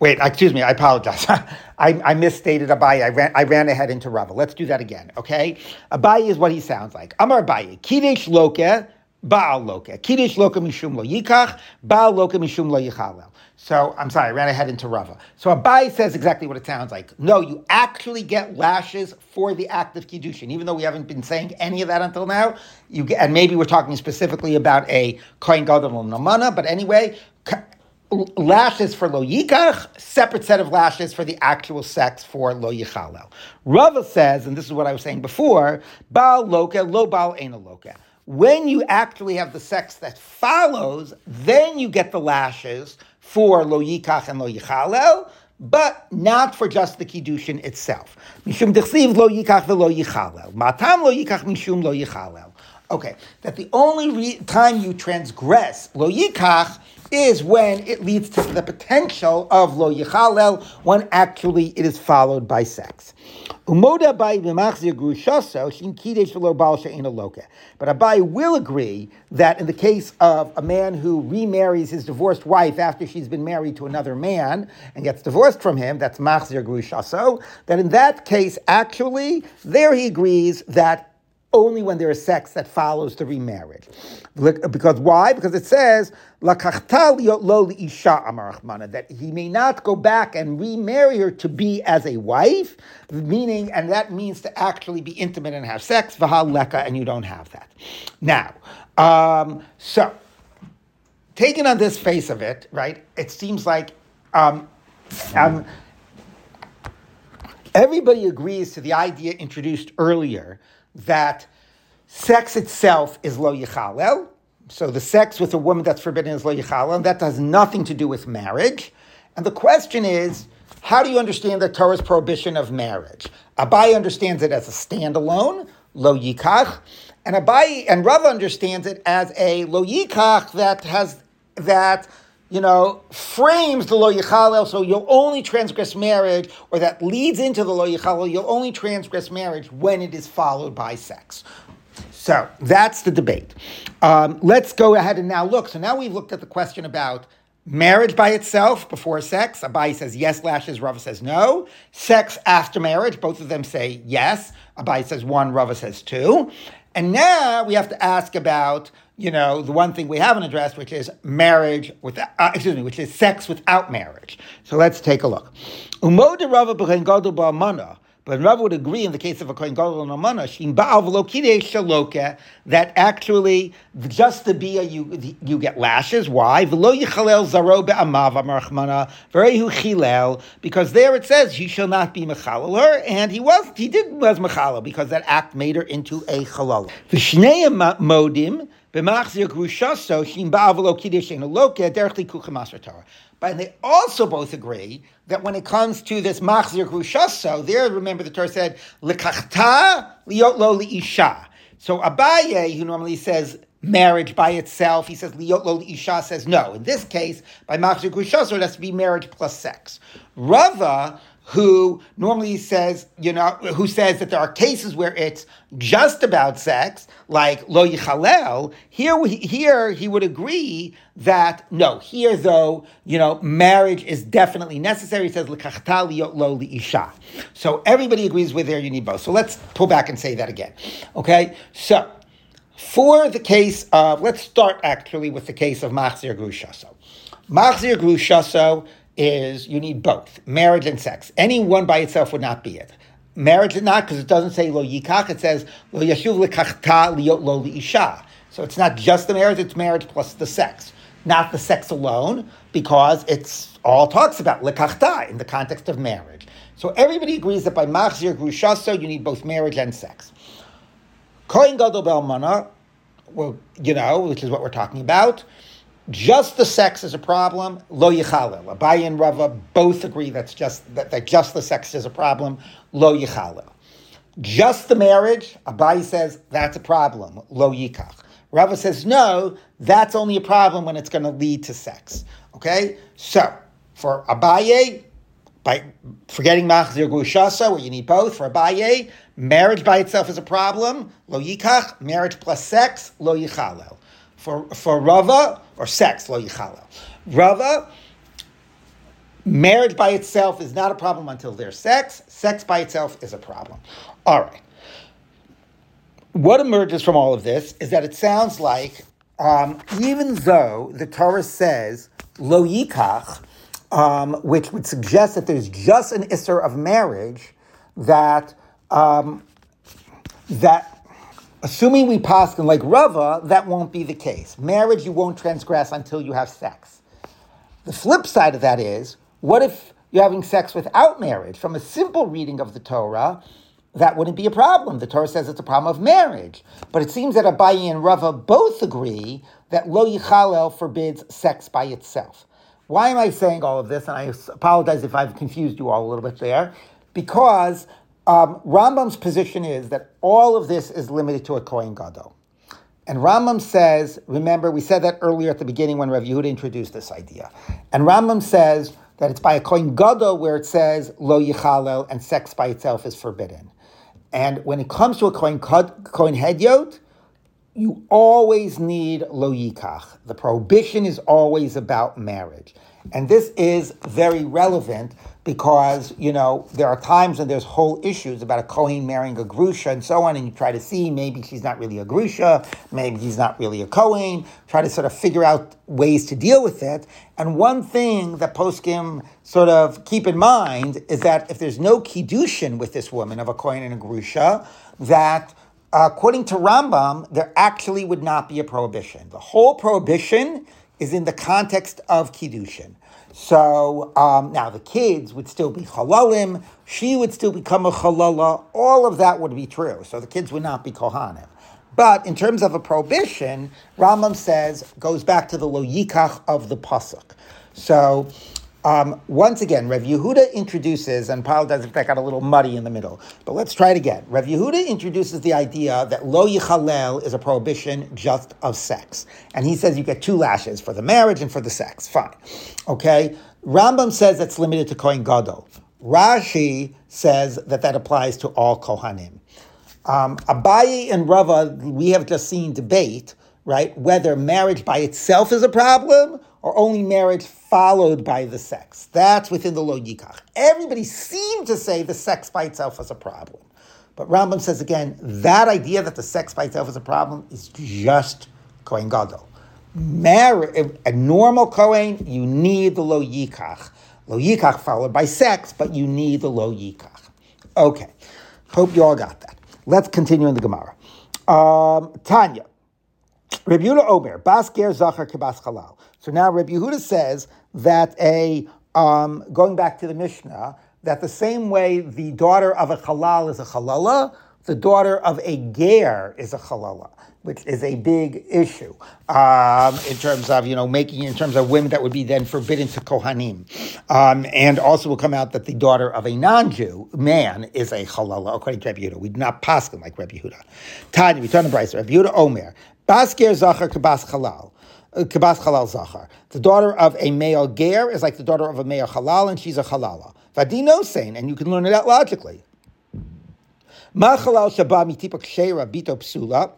Wait, excuse me, I apologize. I, I misstated Abaye. I ran, I ran ahead into Rava. Let's do that again, okay? Abaye is what he sounds like. Amar Abaye, Kiddush Loke, Baal Loke. Kiddush Loke Mishum Lo Yikach, Baal Loke Mishum Lo Yichalel. So, I'm sorry, I ran ahead into Rava. So Abaye says exactly what it sounds like. No, you actually get lashes for the act of Kiddushin. Even though we haven't been saying any of that until now, you get, and maybe we're talking specifically about a Kohen Gadol and Almana, but anyway, lashes for Lo Yikach, separate set of lashes for the actual sex for Lo Yichalel. Rava says, and this is what I was saying before, Baal Loke, Lo Baal Eina Loke. When you actually have the sex that follows, then you get the lashes for Lo Yikach and Lo Yichalel, but not for just the Kiddushin itself. Mishum Dichsiv Lo Yikach V'Lo Yichalel. Matam Lo Yikach Mishum Lo Yichalel. Okay, that the only re- time you transgress Lo Yikach is when it leads to the potential of Lo Yichalel, when actually it is followed by sex. But Abaye will agree that in the case of a man who remarries his divorced wife after she's been married to another man and gets divorced from him, that's Machzir Grushaso, that in that case, actually, there he agrees that only when there is sex that follows the remarriage. Because why? Because it says, that he may not go back and remarry her to be as a wife, meaning, and that means to actually be intimate and have sex, and you don't have that. Now, um, so, taken on this face of it, right, it seems like um, um, everybody agrees to the idea introduced earlier that sex itself is Lo Yichalel. So the sex with a woman that's forbidden is Lo Yichalel, and that has nothing to do with marriage. And the question is, how do you understand the Torah's prohibition of marriage? Abaye understands it as a standalone, Lo Yikach, And Abai and Rav understands it as a lo yikach that has that you know frames the lo yichalel. So you'll only transgress marriage, or that leads into the lo yichalel. You'll only transgress marriage when it is followed by sex. So that's the debate. Um, let's go ahead and now look. So now we've looked at the question about marriage by itself before sex. Abai says yes, lashes. Rava says no. Sex after marriage. Both of them say yes. Abai says one. Rava says two. And now we have to ask about, you know, the one thing we haven't addressed, which is marriage with, uh, excuse me, which is sex without marriage. So let's take a look. Umod Rava b'Kohen Gadol b'Almana, but Rava would agree in the case of a Kohen Gadol and Almana, she'im ba'al v'lo kidei shaloka, that actually just to be a you you get lashes. Why? V'lo yichalel zaro be'amav amarachmana v'reihu chilel, because there it says he shall not be mechalel her, and he was he did was mechalel because that act made her into a chalal. V'shnei modim b'machzir grushaso she'im ba'al v'lo kidei shaloka derechli kuchem asar Torah. But they also both agree that when it comes to this machzir grushaso, there, remember the Torah said, lekachta liot lo liisha. So Abaye, who normally says marriage by itself, he says liot lo liisha, says no. In this case, by machzir grushaso, it has to be marriage plus sex. Rava, who normally says, you know, who says that there are cases where it's just about sex, like lo yichalel, here, we, here he would agree that, no, here though, you know, marriage is definitely necessary. He says, l'kachta liot lo liisha. So everybody agrees with there, you need both. So let's pull back and say that again. Okay, so for the case of, let's start actually with the case of machzir grushaso. Machzir grushaso is you need both, marriage and sex. Any one by itself would not be it. Marriage is not, because it doesn't say lo yikach, it says lo yashuv lekachta liot lo liisha. So it's not just the marriage, it's marriage plus the sex. Not the sex alone, because it's all talks about lekachta in the context of marriage. So everybody agrees that by machzir grushaso, you need both marriage and sex. Kohen gadol be'almana, well, you know, which is what we're talking about, just the sex is a problem. Lo yichalel. Abaye and Rava both agree that's just that, that just the sex is a problem. Lo yichalel. Just the marriage. Abaye says that's a problem. Lo yikach. Rava says no. That's only a problem when it's going to lead to sex. Okay. So for Abaye, by forgetting machzir grushaso, where you need both. For Abaye, marriage by itself is a problem. Lo yikach. Marriage plus sex. Lo yichalel. For for Rava, or sex, lo yichalel. Rava, marriage by itself is not a problem until there's sex. Sex by itself is a problem. All right. What emerges from all of this is that it sounds like, um, even though the Torah says, lo yikach, um, which would suggest that there's just an issur of marriage, that um, that... assuming we paskin like Rava, that won't be the case. Marriage, you won't transgress until you have sex. The flip side of that is, what if you're having sex without marriage? From a simple reading of the Torah, that wouldn't be a problem. The Torah says it's a problem of marriage. But it seems that Abaye and Rava both agree that lo yichalel forbids sex by itself. Why am I saying all of this? And I apologize if I've confused you all a little bit there. Because Um, Rambam's position is that all of this is limited to a Kohen Gadol. And Rambam says, remember, we said that earlier at the beginning when Rav Yehuda introduced this idea. And Rambam says that it's by a Kohen Gadol where it says lo yichalel and sex by itself is forbidden. And when it comes to a Kohen, Kohen Hedyot, you always need lo yikach. The prohibition is always about marriage. And this is very relevant because, you know, there are times when there's whole issues about a Kohen marrying a Grusha and so on, and you try to see maybe she's not really a Grusha, maybe he's not really a Kohen, try to sort of figure out ways to deal with it. And one thing that poskim sort of keep in mind is that if there's no Kiddushin with this woman of a Kohen and a Grusha, that uh, according to Rambam, there actually would not be a prohibition. The whole prohibition is in the context of Kiddushin. So um, now the kids would still be halalim, she would still become a halala, all of that would be true. So the kids would not be kohanim. But in terms of a prohibition, Rambam says, goes back to the lo yikach of the pasuk. So Um, once again, Rav Yehuda introduces, and Paul does, that got a little muddy in the middle, but let's try it again. Rav Yehuda introduces the idea that lo yichalel is a prohibition just of sex. And he says you get two lashes for the marriage and for the sex. Fine. Okay? Rambam says that's limited to Kohen Gadol. Rashi says that that applies to all Kohanim. Um, Abaye and Rava, we have just seen debate, right, whether marriage by itself is a problem or only marriage followed by the sex. That's within the lo yikach. Everybody seemed to say the sex by itself was a problem. But Rambam says again, that idea that the sex by itself is a problem is just Kohen Gadol. Marriage, a normal Kohen, you need the lo yikach. Lo yikach followed by sex, but you need the lo yikach. Okay, hope you all got that. Let's continue in the Gemara. Um, Tanya. Reb Yehuda Omer, Bas Ger Zachar Kebas Chalal. So now Reb Yehuda says that a, um, going back to the Mishnah, that the same way the daughter of a Chalal is a Chalala, the daughter of a Ger is a Chalala, which is a big issue um, in terms of, you know, making, in terms of women that would be then forbidden to Kohanim. Um, and also will come out that the daughter of a non-Jew man is a Chalala, according to Reb Yehuda. We do not paskin like Reb Yehuda. Tanya, we turn to Bryce, Reb Yehuda Omer, Bas Ger Zachar Kebas Chalal. Kebas Chalal Zachar. The daughter of a male Ger is like the daughter of a male Chalal, and she's a Chalala. Vadino Sein, and you can learn it out logically. Ma Chalal Shaba Mitipak Sheira Bito Psula.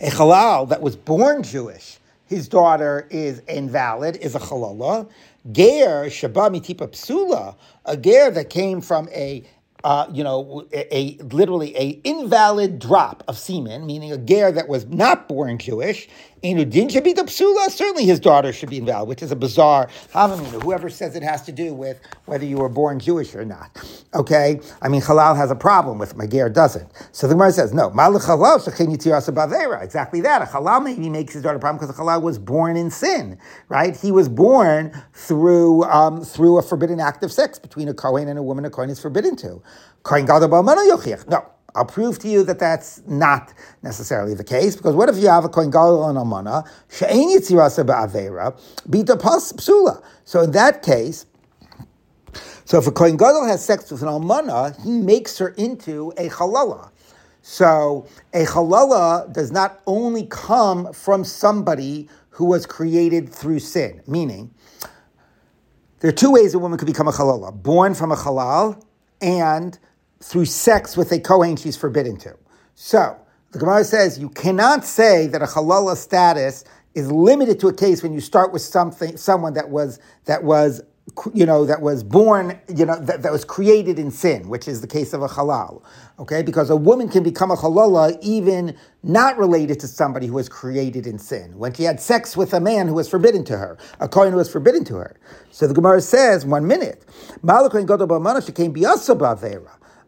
A Chalal that was born Jewish, his daughter is invalid, is a Chalala. Ger Shaba Mitipak Psula. A Ger that came from a Uh, you know, a, a literally a invalid drop of semen, meaning a ger that was not born Jewish, and who didn't should be the psula, certainly his daughter should be invalid, which is a bizarre havamina. Whoever says it has to do with whether you were born Jewish or not. Okay? I mean, halal has a problem with my ger doesn't. So the Gemara says, no, exactly that. A halal maybe makes his daughter a problem because a halal was born in sin, right? He was born through um, through a forbidden act of sex between a Kohen and a woman a Kohen is forbidden to. No, I'll prove to you that that's not necessarily the case, because what if you have a Kohen Gadol and Almana, she'ein yitzirasa ba'aveira, bita psula. So in that case, so if a Kohen Gadol has sex with an Almana, he makes her into a Chalala. So a Chalala does not only come from somebody who was created through sin, meaning there are two ways a woman could become a Chalala, born from a Chalal, and through sex with a Kohen she's forbidden to. So, the Gemara says, you cannot say that a Chalala status is limited to a case when you start with something, someone that was, that was, you know, that was born, you know, that, that was created in sin, which is the case of a Halal. Okay? Because a woman can become a Halala even not related to somebody who was created in sin. When she had sex with a man who was forbidden to her, a Kohen who was forbidden to her. So the Gemara says, one minute,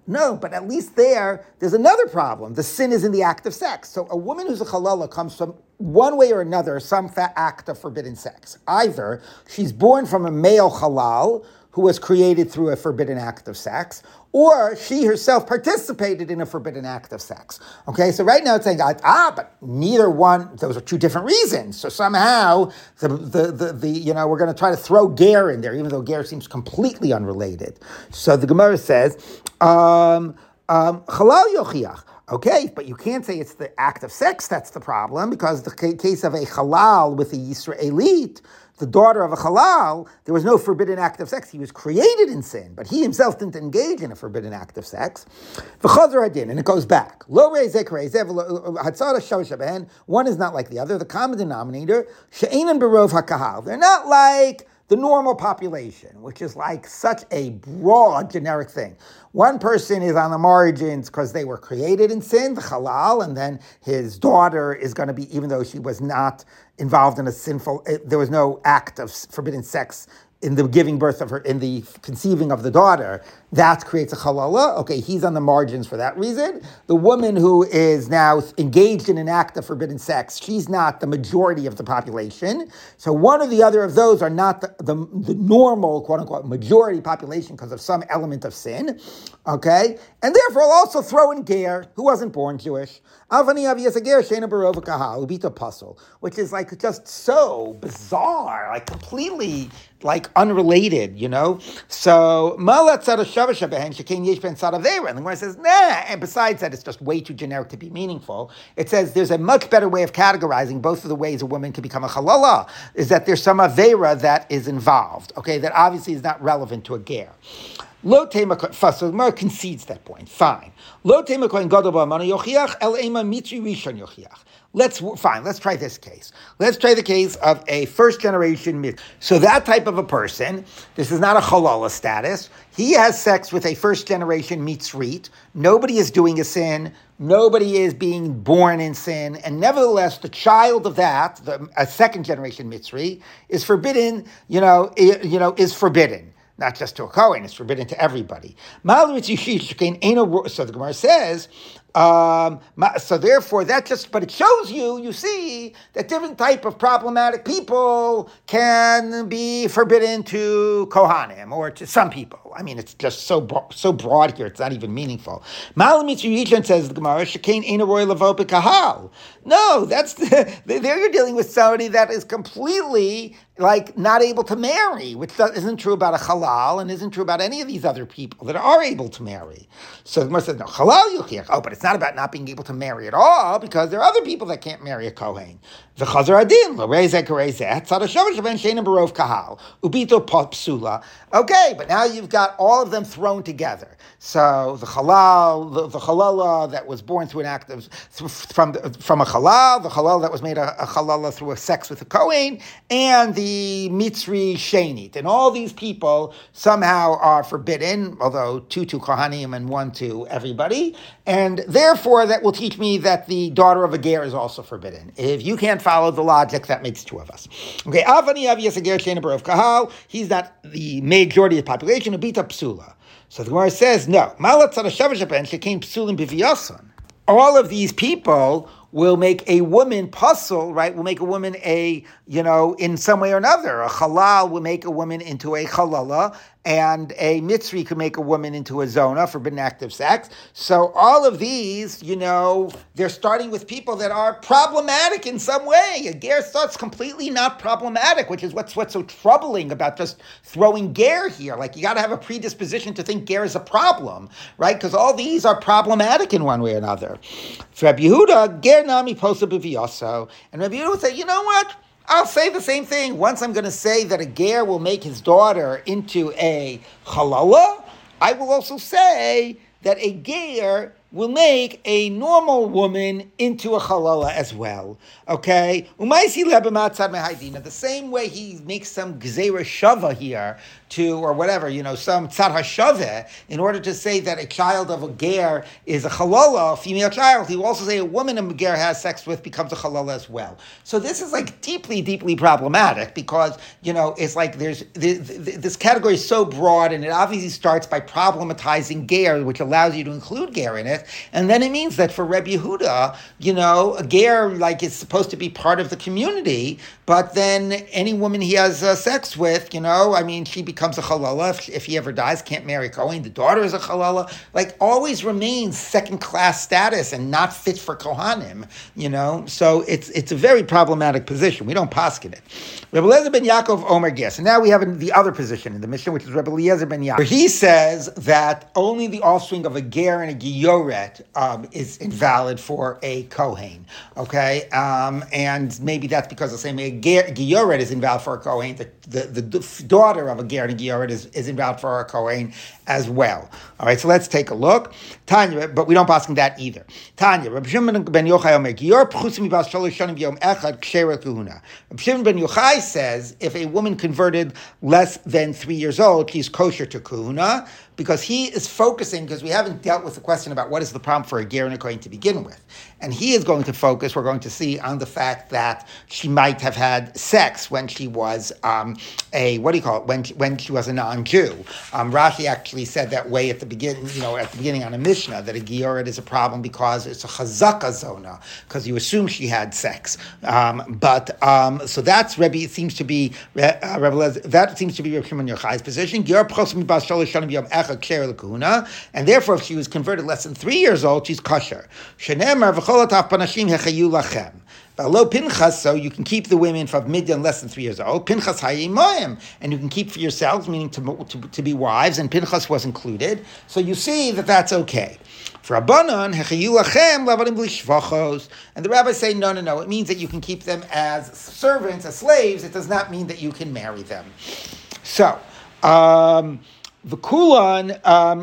no, but at least there, there's another problem. The sin is in the act of sex. So a woman who's a Chalala comes from, one way or another, some act of forbidden sex. Either she's born from a male Halal who was created through a forbidden act of sex, or she herself participated in a forbidden act of sex. Okay, so right now it's saying, ah, but neither one, those are two different reasons. So somehow, the, the, the, the you know, we're going to try to throw Ger in there, even though Ger seems completely unrelated. So the Gemara says, um, um, Halal Yochiach. Okay, but you can't say it's the act of sex that's the problem, because the c- case of a Halal with a Yisraelite, the daughter of a Halal, there was no forbidden act of sex. He was created in sin, but he himself didn't engage in a forbidden act of sex. V'chazar hadin, and it goes back. Lo reizeh k'reizeh, hatzara shavash haben. One is not like the other. The common denominator, she'enan berov hakahal. They're not like the normal population, which is like such a broad, generic thing. One person is on the margins because they were created in sin, the Halal, and then his daughter is going to be, even though she was not involved in a sinful, there was no act of forbidden sex in the giving birth of her, in the conceiving of the daughter, that creates a chalala. Okay, he's on the margins for that reason. The woman who is now engaged in an act of forbidden sex, she's not the majority of the population. So one or the other of those are not the, the, the normal, quote-unquote, majority population because of some element of sin. Okay, and therefore I'll also throw in Ger, who wasn't born Jewish. Avani Avi Yesager Shena Barova Kaha Ubita Puzzle, which is like just so bizarre, like completely like unrelated, you know. So Malat Sadashavasha Behen Shekain Yesh Ben Sadavera. And the one says, nah, and besides that, it's just way too generic to be meaningful. It says there's a much better way of categorizing both of the ways a woman can become a halala, is that there's some avera that is involved, okay, that obviously is not relevant to a ger. Lo Teimakon, so the Gemara concedes that point. Fine. Lo Teimakon Gadol Ba'amana Yochiach El Ema Mitri Rishon Yochiach. Let's fine. Let's try this case. Let's try the case of a first generation mit. So that type of a person, this is not a halala status. He has sex with a first generation mitzrit. Nobody is doing a sin. Nobody is being born in sin, and nevertheless, the child of that, the, a second generation mitzri, is forbidden. You know, you know, is forbidden. Not just to a Kohen, it's forbidden to everybody. So the Gemara says, um, so therefore that just, but it shows you, you see, that different type of problematic people can be forbidden to Kohanim, or to some people. I mean, it's just so so broad here, it's not even meaningful. Says the Gemara, no, that's, the, there you're dealing with somebody that is completely like not able to marry, which isn't true about a halal and isn't true about any of these other people that are able to marry. So the Gemara says, no, halal yuchiach. Oh, but it's not about not being able to marry at all because there are other people that can't marry a Kohen. V'chazar adin, l'rezeh k'rezeh, tzad ha'shavah sheben she'ena barov kahal, ubito psula. Okay, but now you've got all of them thrown together. So the halal, the, the halala that was born through an act of, from, from a halal, the halal that was made a, a halala through a sex with a Kohen, and the The Mitzri Shenit, and all these people somehow are forbidden, although two to Kohanim and one to everybody, and therefore that will teach me that the daughter of a ger is also forbidden. If you can't follow the logic, that makes two of us. Okay, Avani Avi Yesager Shena Barov Kahal, he's not the majority of the population, Ubita Psula. So the Gemara says, no, Malat Sadashavashapan, she came Psulim Biviyasan. All of these people will make a woman puzzle, right? Will make a woman a, you know, in some way or another. A halal will make a woman into a halala, and a mitzri could make a woman into a zona, forbidden active sex. So all of these, you know, they're starting with people that are problematic in some way. A ger starts completely not problematic, which is what's what's so troubling about just throwing ger here. Like, you got to have a predisposition to think ger is a problem, right? Because all these are problematic in one way or another. For Rabbi Yehuda, ger nami posa b'viyoso. And Rabbi Yehuda would say, you know what? I'll say the same thing. Once I'm going to say that a ger will make his daughter into a halala, I will also say that a ger will make a normal woman into a halala as well. Okay? The same way he makes some gzeira shava here to, or whatever, you know, some tzad hashava, in order to say that a child of a ger is a halala, a female child, he will also say a woman a ger has sex with becomes a halala as well. So this is like deeply, deeply problematic because, you know, it's like there's, this category is so broad, and it obviously starts by problematizing ger, which allows you to include ger in it. And then it means that for Reb Yehuda, you know, a ger, like, is supposed to be part of the community, but then any woman he has uh, sex with, you know, I mean, she becomes a halala. If, if he ever dies, can't marry Kohen. The daughter is a halala. Like, always remains second-class status and not fit for Kohanim, you know? So it's it's a very problematic position. We don't poskin it. Reb Eliezer ben Yaakov Omer Ger. So now we have the other position in the Mishnah, which is Reb Eliezer ben Yaakov, where he says that only the offspring of a ger and a giyom Um, is invalid for a Kohen, okay? Um, and maybe that's because the same way a Gioret is invalid for a Kohen, the, the, the daughter of a Ger and Gioret is, is invalid for a Kohen as well. All right, so let's take a look. Tanya, but we don't pass him that either. Tanya, Reb Shimon ben Yochai Omer, Gior p'chusim ibas sholosh shonim yom echad kshera kuhuna. Reb Shimon ben Yochai says if a woman converted less than three years old, she's kosher to kuhuna. because he is focusing, because we haven't dealt with the question about what is the problem for a ger and a kohen to begin with. And he is going to focus, we're going to see, on the fact that she might have had sex when she was um, a, what do you call it, when she, when she was a non-Jew. Um, Rashi actually said that way at the beginning, you know, at the beginning on a Mishnah, that a gioret is a problem because it's a chazaka zona, because you assume she had sex. Um, but, um, so that's Rebbe, it seems to be, uh, Rebbe, that seems to be Rebbe Shimon ben Yochai's position. And therefore, if she was converted less than three years old, she's kosher. Below Pinchas, so you can keep the women from Midian less than three years old. Pinchas hayimayim, and you can keep for yourselves, meaning to, to, to be wives, and Pinchas was included. So you see that that's okay. For Rabbanon, hechayu lachem lavadim b'shvachos, and the rabbis say no, no, no. It means that you can keep them as servants, as slaves. It does not mean that you can marry them. So. Um, V'kulan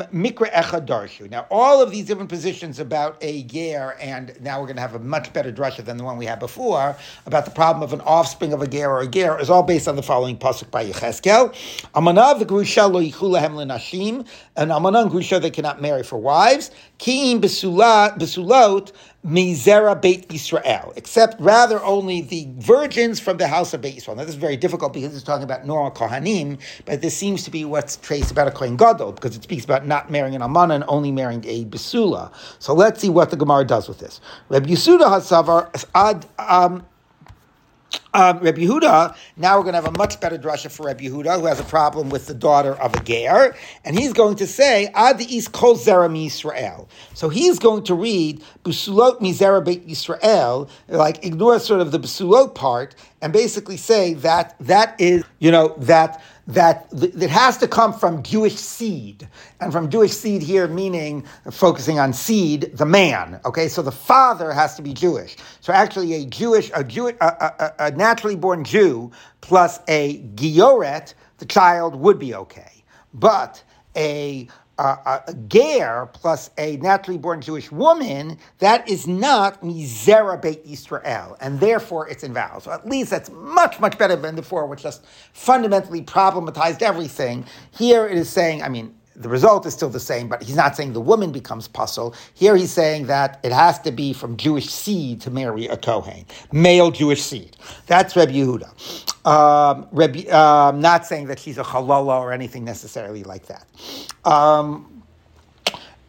mikra echad darshu. Now, all of these different positions about a ger, and now we're going to have a much better drasha than the one we had before about the problem of an offspring of a ger or a ger, is all based on the following pasuk by Yecheskel: Amana v'grusha lo yichu lahem lenashim, and amana and grusha they cannot marry for wives. Kiim besulot mizera Beit Yisrael, except rather only the virgins from the house of Beit Yisrael. Now, this is very difficult because it's talking about normal kohanim, but this seems to be what's traced about a kohen gadol, because it speaks about not marrying an almana and only marrying a besula. So let's see what the Gemara does with this. Reb Yehuda hasavar ad um. Um, Reb Yehuda, now we're going to have a much better drasha for Reb Yehuda, who has a problem with the daughter of a ger, and he's going to say, Ad is kol zera mi Yisrael. So he's going to read, B'sulot mi zera Beit Yisrael, like ignore sort of the B'sulot part, and basically say that that is, you know, that that it has to come from Jewish seed. And from Jewish seed here, meaning focusing on seed, the man. Okay, so the father has to be Jewish. So actually a Jewish, a Jew, a, a, a naturally born Jew plus a Gioret, the child would be okay. But a, a, a Ger plus a naturally born Jewish woman, that is not Mizera Beit Yisrael. And therefore it's invalid. So at least that's much, much better than before, which just fundamentally problematized everything. Here it is saying, I mean, the result is still the same, but he's not saying the woman becomes puzzle. Here he's saying that it has to be from Jewish seed to marry a Kohen, male Jewish seed. That's Reb Yehuda. Um, Reb, uh, not saying that she's a chalala or anything necessarily like that. Um,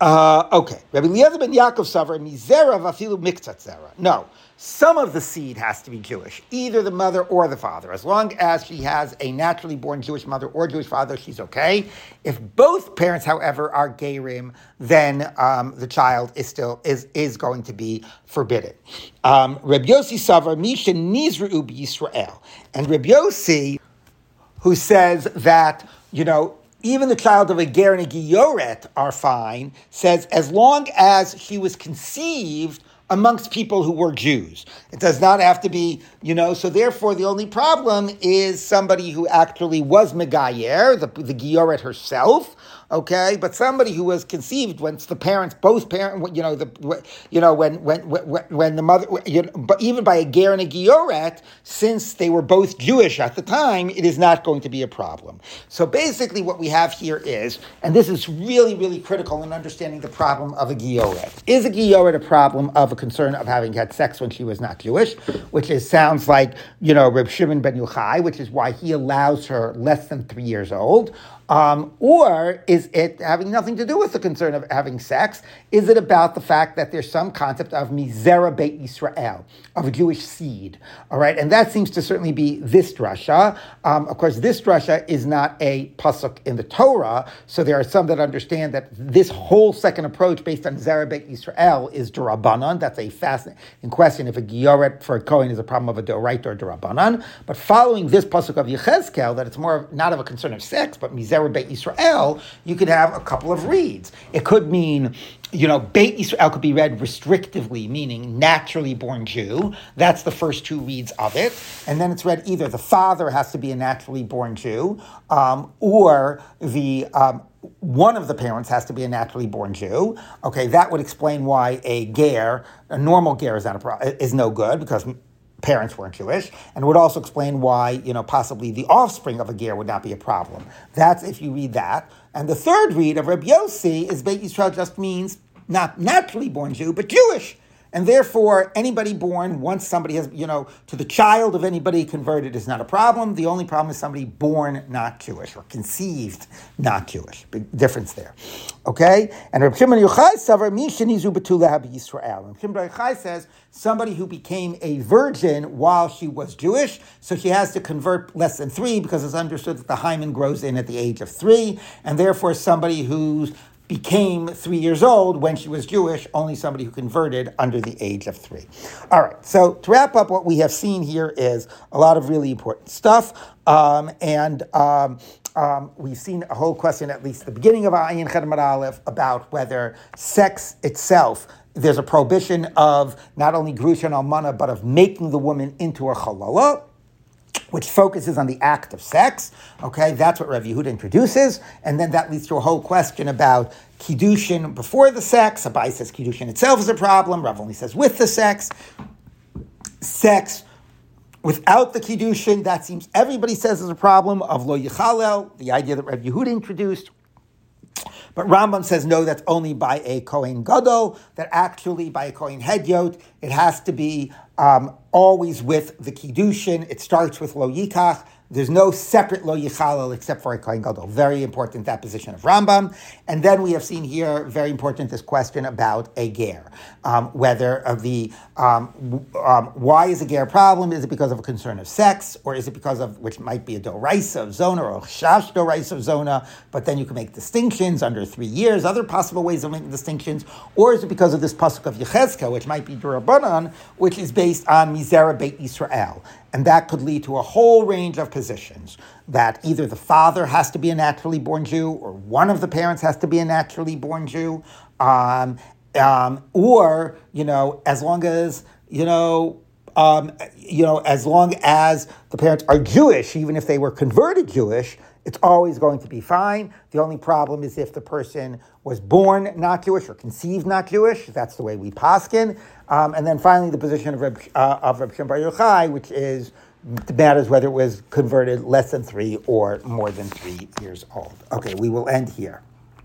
uh, okay. Rabbi Eliezer ben Yaakov savar mizera vafilu miktzat zera. No. Some of the seed has to be Jewish, either the mother or the father. As long as she has a naturally born Jewish mother or Jewish father, she's okay. If both parents, however, are gerim, then um, the child is still is is going to be forbidden. Um, Reb Yosi savar misha nizra'u b'Yisrael, and Reb Yosi, who says that you know. Even the child of a ger and a gioret are fine, says as long as she was conceived amongst people who were Jews. It does not have to be, you know, so therefore the only problem is somebody who actually was Megayer, the, the Gioret herself, okay, but somebody who was conceived once the parents, both parents, you know, the, you know, when, when, when, when the mother, you know, but even by a Ger and a Gioret, since they were both Jewish at the time, it is not going to be a problem. So basically what we have here is, and this is really, really critical in understanding the problem of a Gioret. Is a Gioret a problem of a concern of having had sex when she was not Jewish, which is sounds like, you know, Reb Shimon ben Yochai, which is why he allows her less than three years old. Um, or is it having nothing to do with the concern of having sex? Is it about the fact that there's some concept of Mizera Beit Yisrael, of a Jewish seed? All right, and that seems to certainly be this drasha. Um, of course, this drasha is not a pasuk in the Torah, so there are some that understand that this whole second approach based on Zera Beit Yisrael is Durabanan. That's a fascinating question if a Gioret for a Kohen is a problem of a Doraita or Durabanan. But following this pasuk of Yechezkel, that it's more of, not of a concern of sex, but Mizera Beit Yisrael, you could have a couple of reads. It could mean, you know, Beit Yisrael could be read restrictively, meaning naturally born Jew. That's the first two reads of it. And then it's read either the father has to be a naturally born Jew, um, or the um, one of the parents has to be a naturally born Jew. Okay, that would explain why a ger, a normal ger is, not a pro- is no good, because parents weren't Jewish, and would also explain why, you know, possibly the offspring of a ger would not be a problem. That's if you read that. And the third read of Reb Yosi is Beit Yisrael just means not naturally born Jew, but Jewish. And therefore, anybody born, once somebody has, you know, to the child of anybody converted is not a problem. The only problem is somebody born not Jewish or conceived not Jewish. Big difference there. Okay? And Reb Shimon ben Yochai says somebody who became a virgin while she was Jewish, so she has to convert less than three because it's understood that the hymen grows in at the age of three. And therefore, somebody who's became three years old when she was Jewish, only somebody who converted under the age of three. All right, so to wrap up, what we have seen here is a lot of really important stuff. Um, and um, um, we've seen a whole question, at least the beginning of Ayin Chet Aleph, about whether sex itself, there's a prohibition of not only Grusha and Almana, but of making the woman into a Chalala, which focuses on the act of sex, okay? That's what Rav Yehuda introduces, and then that leads to a whole question about Kiddushin before the sex. Abai says Kiddushin itself is a problem. Rav only says with the sex. Sex without the Kiddushin, that seems everybody says is a problem, of Lo Yichalel, the idea that Rav Yehuda introduced. But Rambam says, no, that's only by a Kohen Gadol, that actually by a Kohen Hedyot, it has to be um, always with the Kiddushin. It starts with Lo Yikach. There's no separate Lo Yichalel except for a Kohen Gadol. Very important, that position of Rambam. And then we have seen here, very important, this question about a ger. Um, whether of the, um, um, why is a ger a problem? Is it because of a concern of sex? Or is it because of, which might be a doraisa of zona or a chash doraisa of zona, but then you can make distinctions under three years, other possible ways of making distinctions. Or is it because of this pasuk of Yechezkel, which might be Durabanan, which is based on Mizera Beit Yisrael. And that could lead to a whole range of positions, that either the father has to be a naturally born Jew, or one of the parents has to be a naturally born Jew, um, um, or, you know, as long as, you know, um, you know, as long as the parents are Jewish, even if they were converted Jewish, it's always going to be fine. The only problem is if the person was born not Jewish or conceived not Jewish. That's the way we paskin. Um, and then finally, the position of Reb, uh, of Reb Shimon ben Yochai, which is, it matters whether it was converted less than three or more than three years old. Okay, we will end here.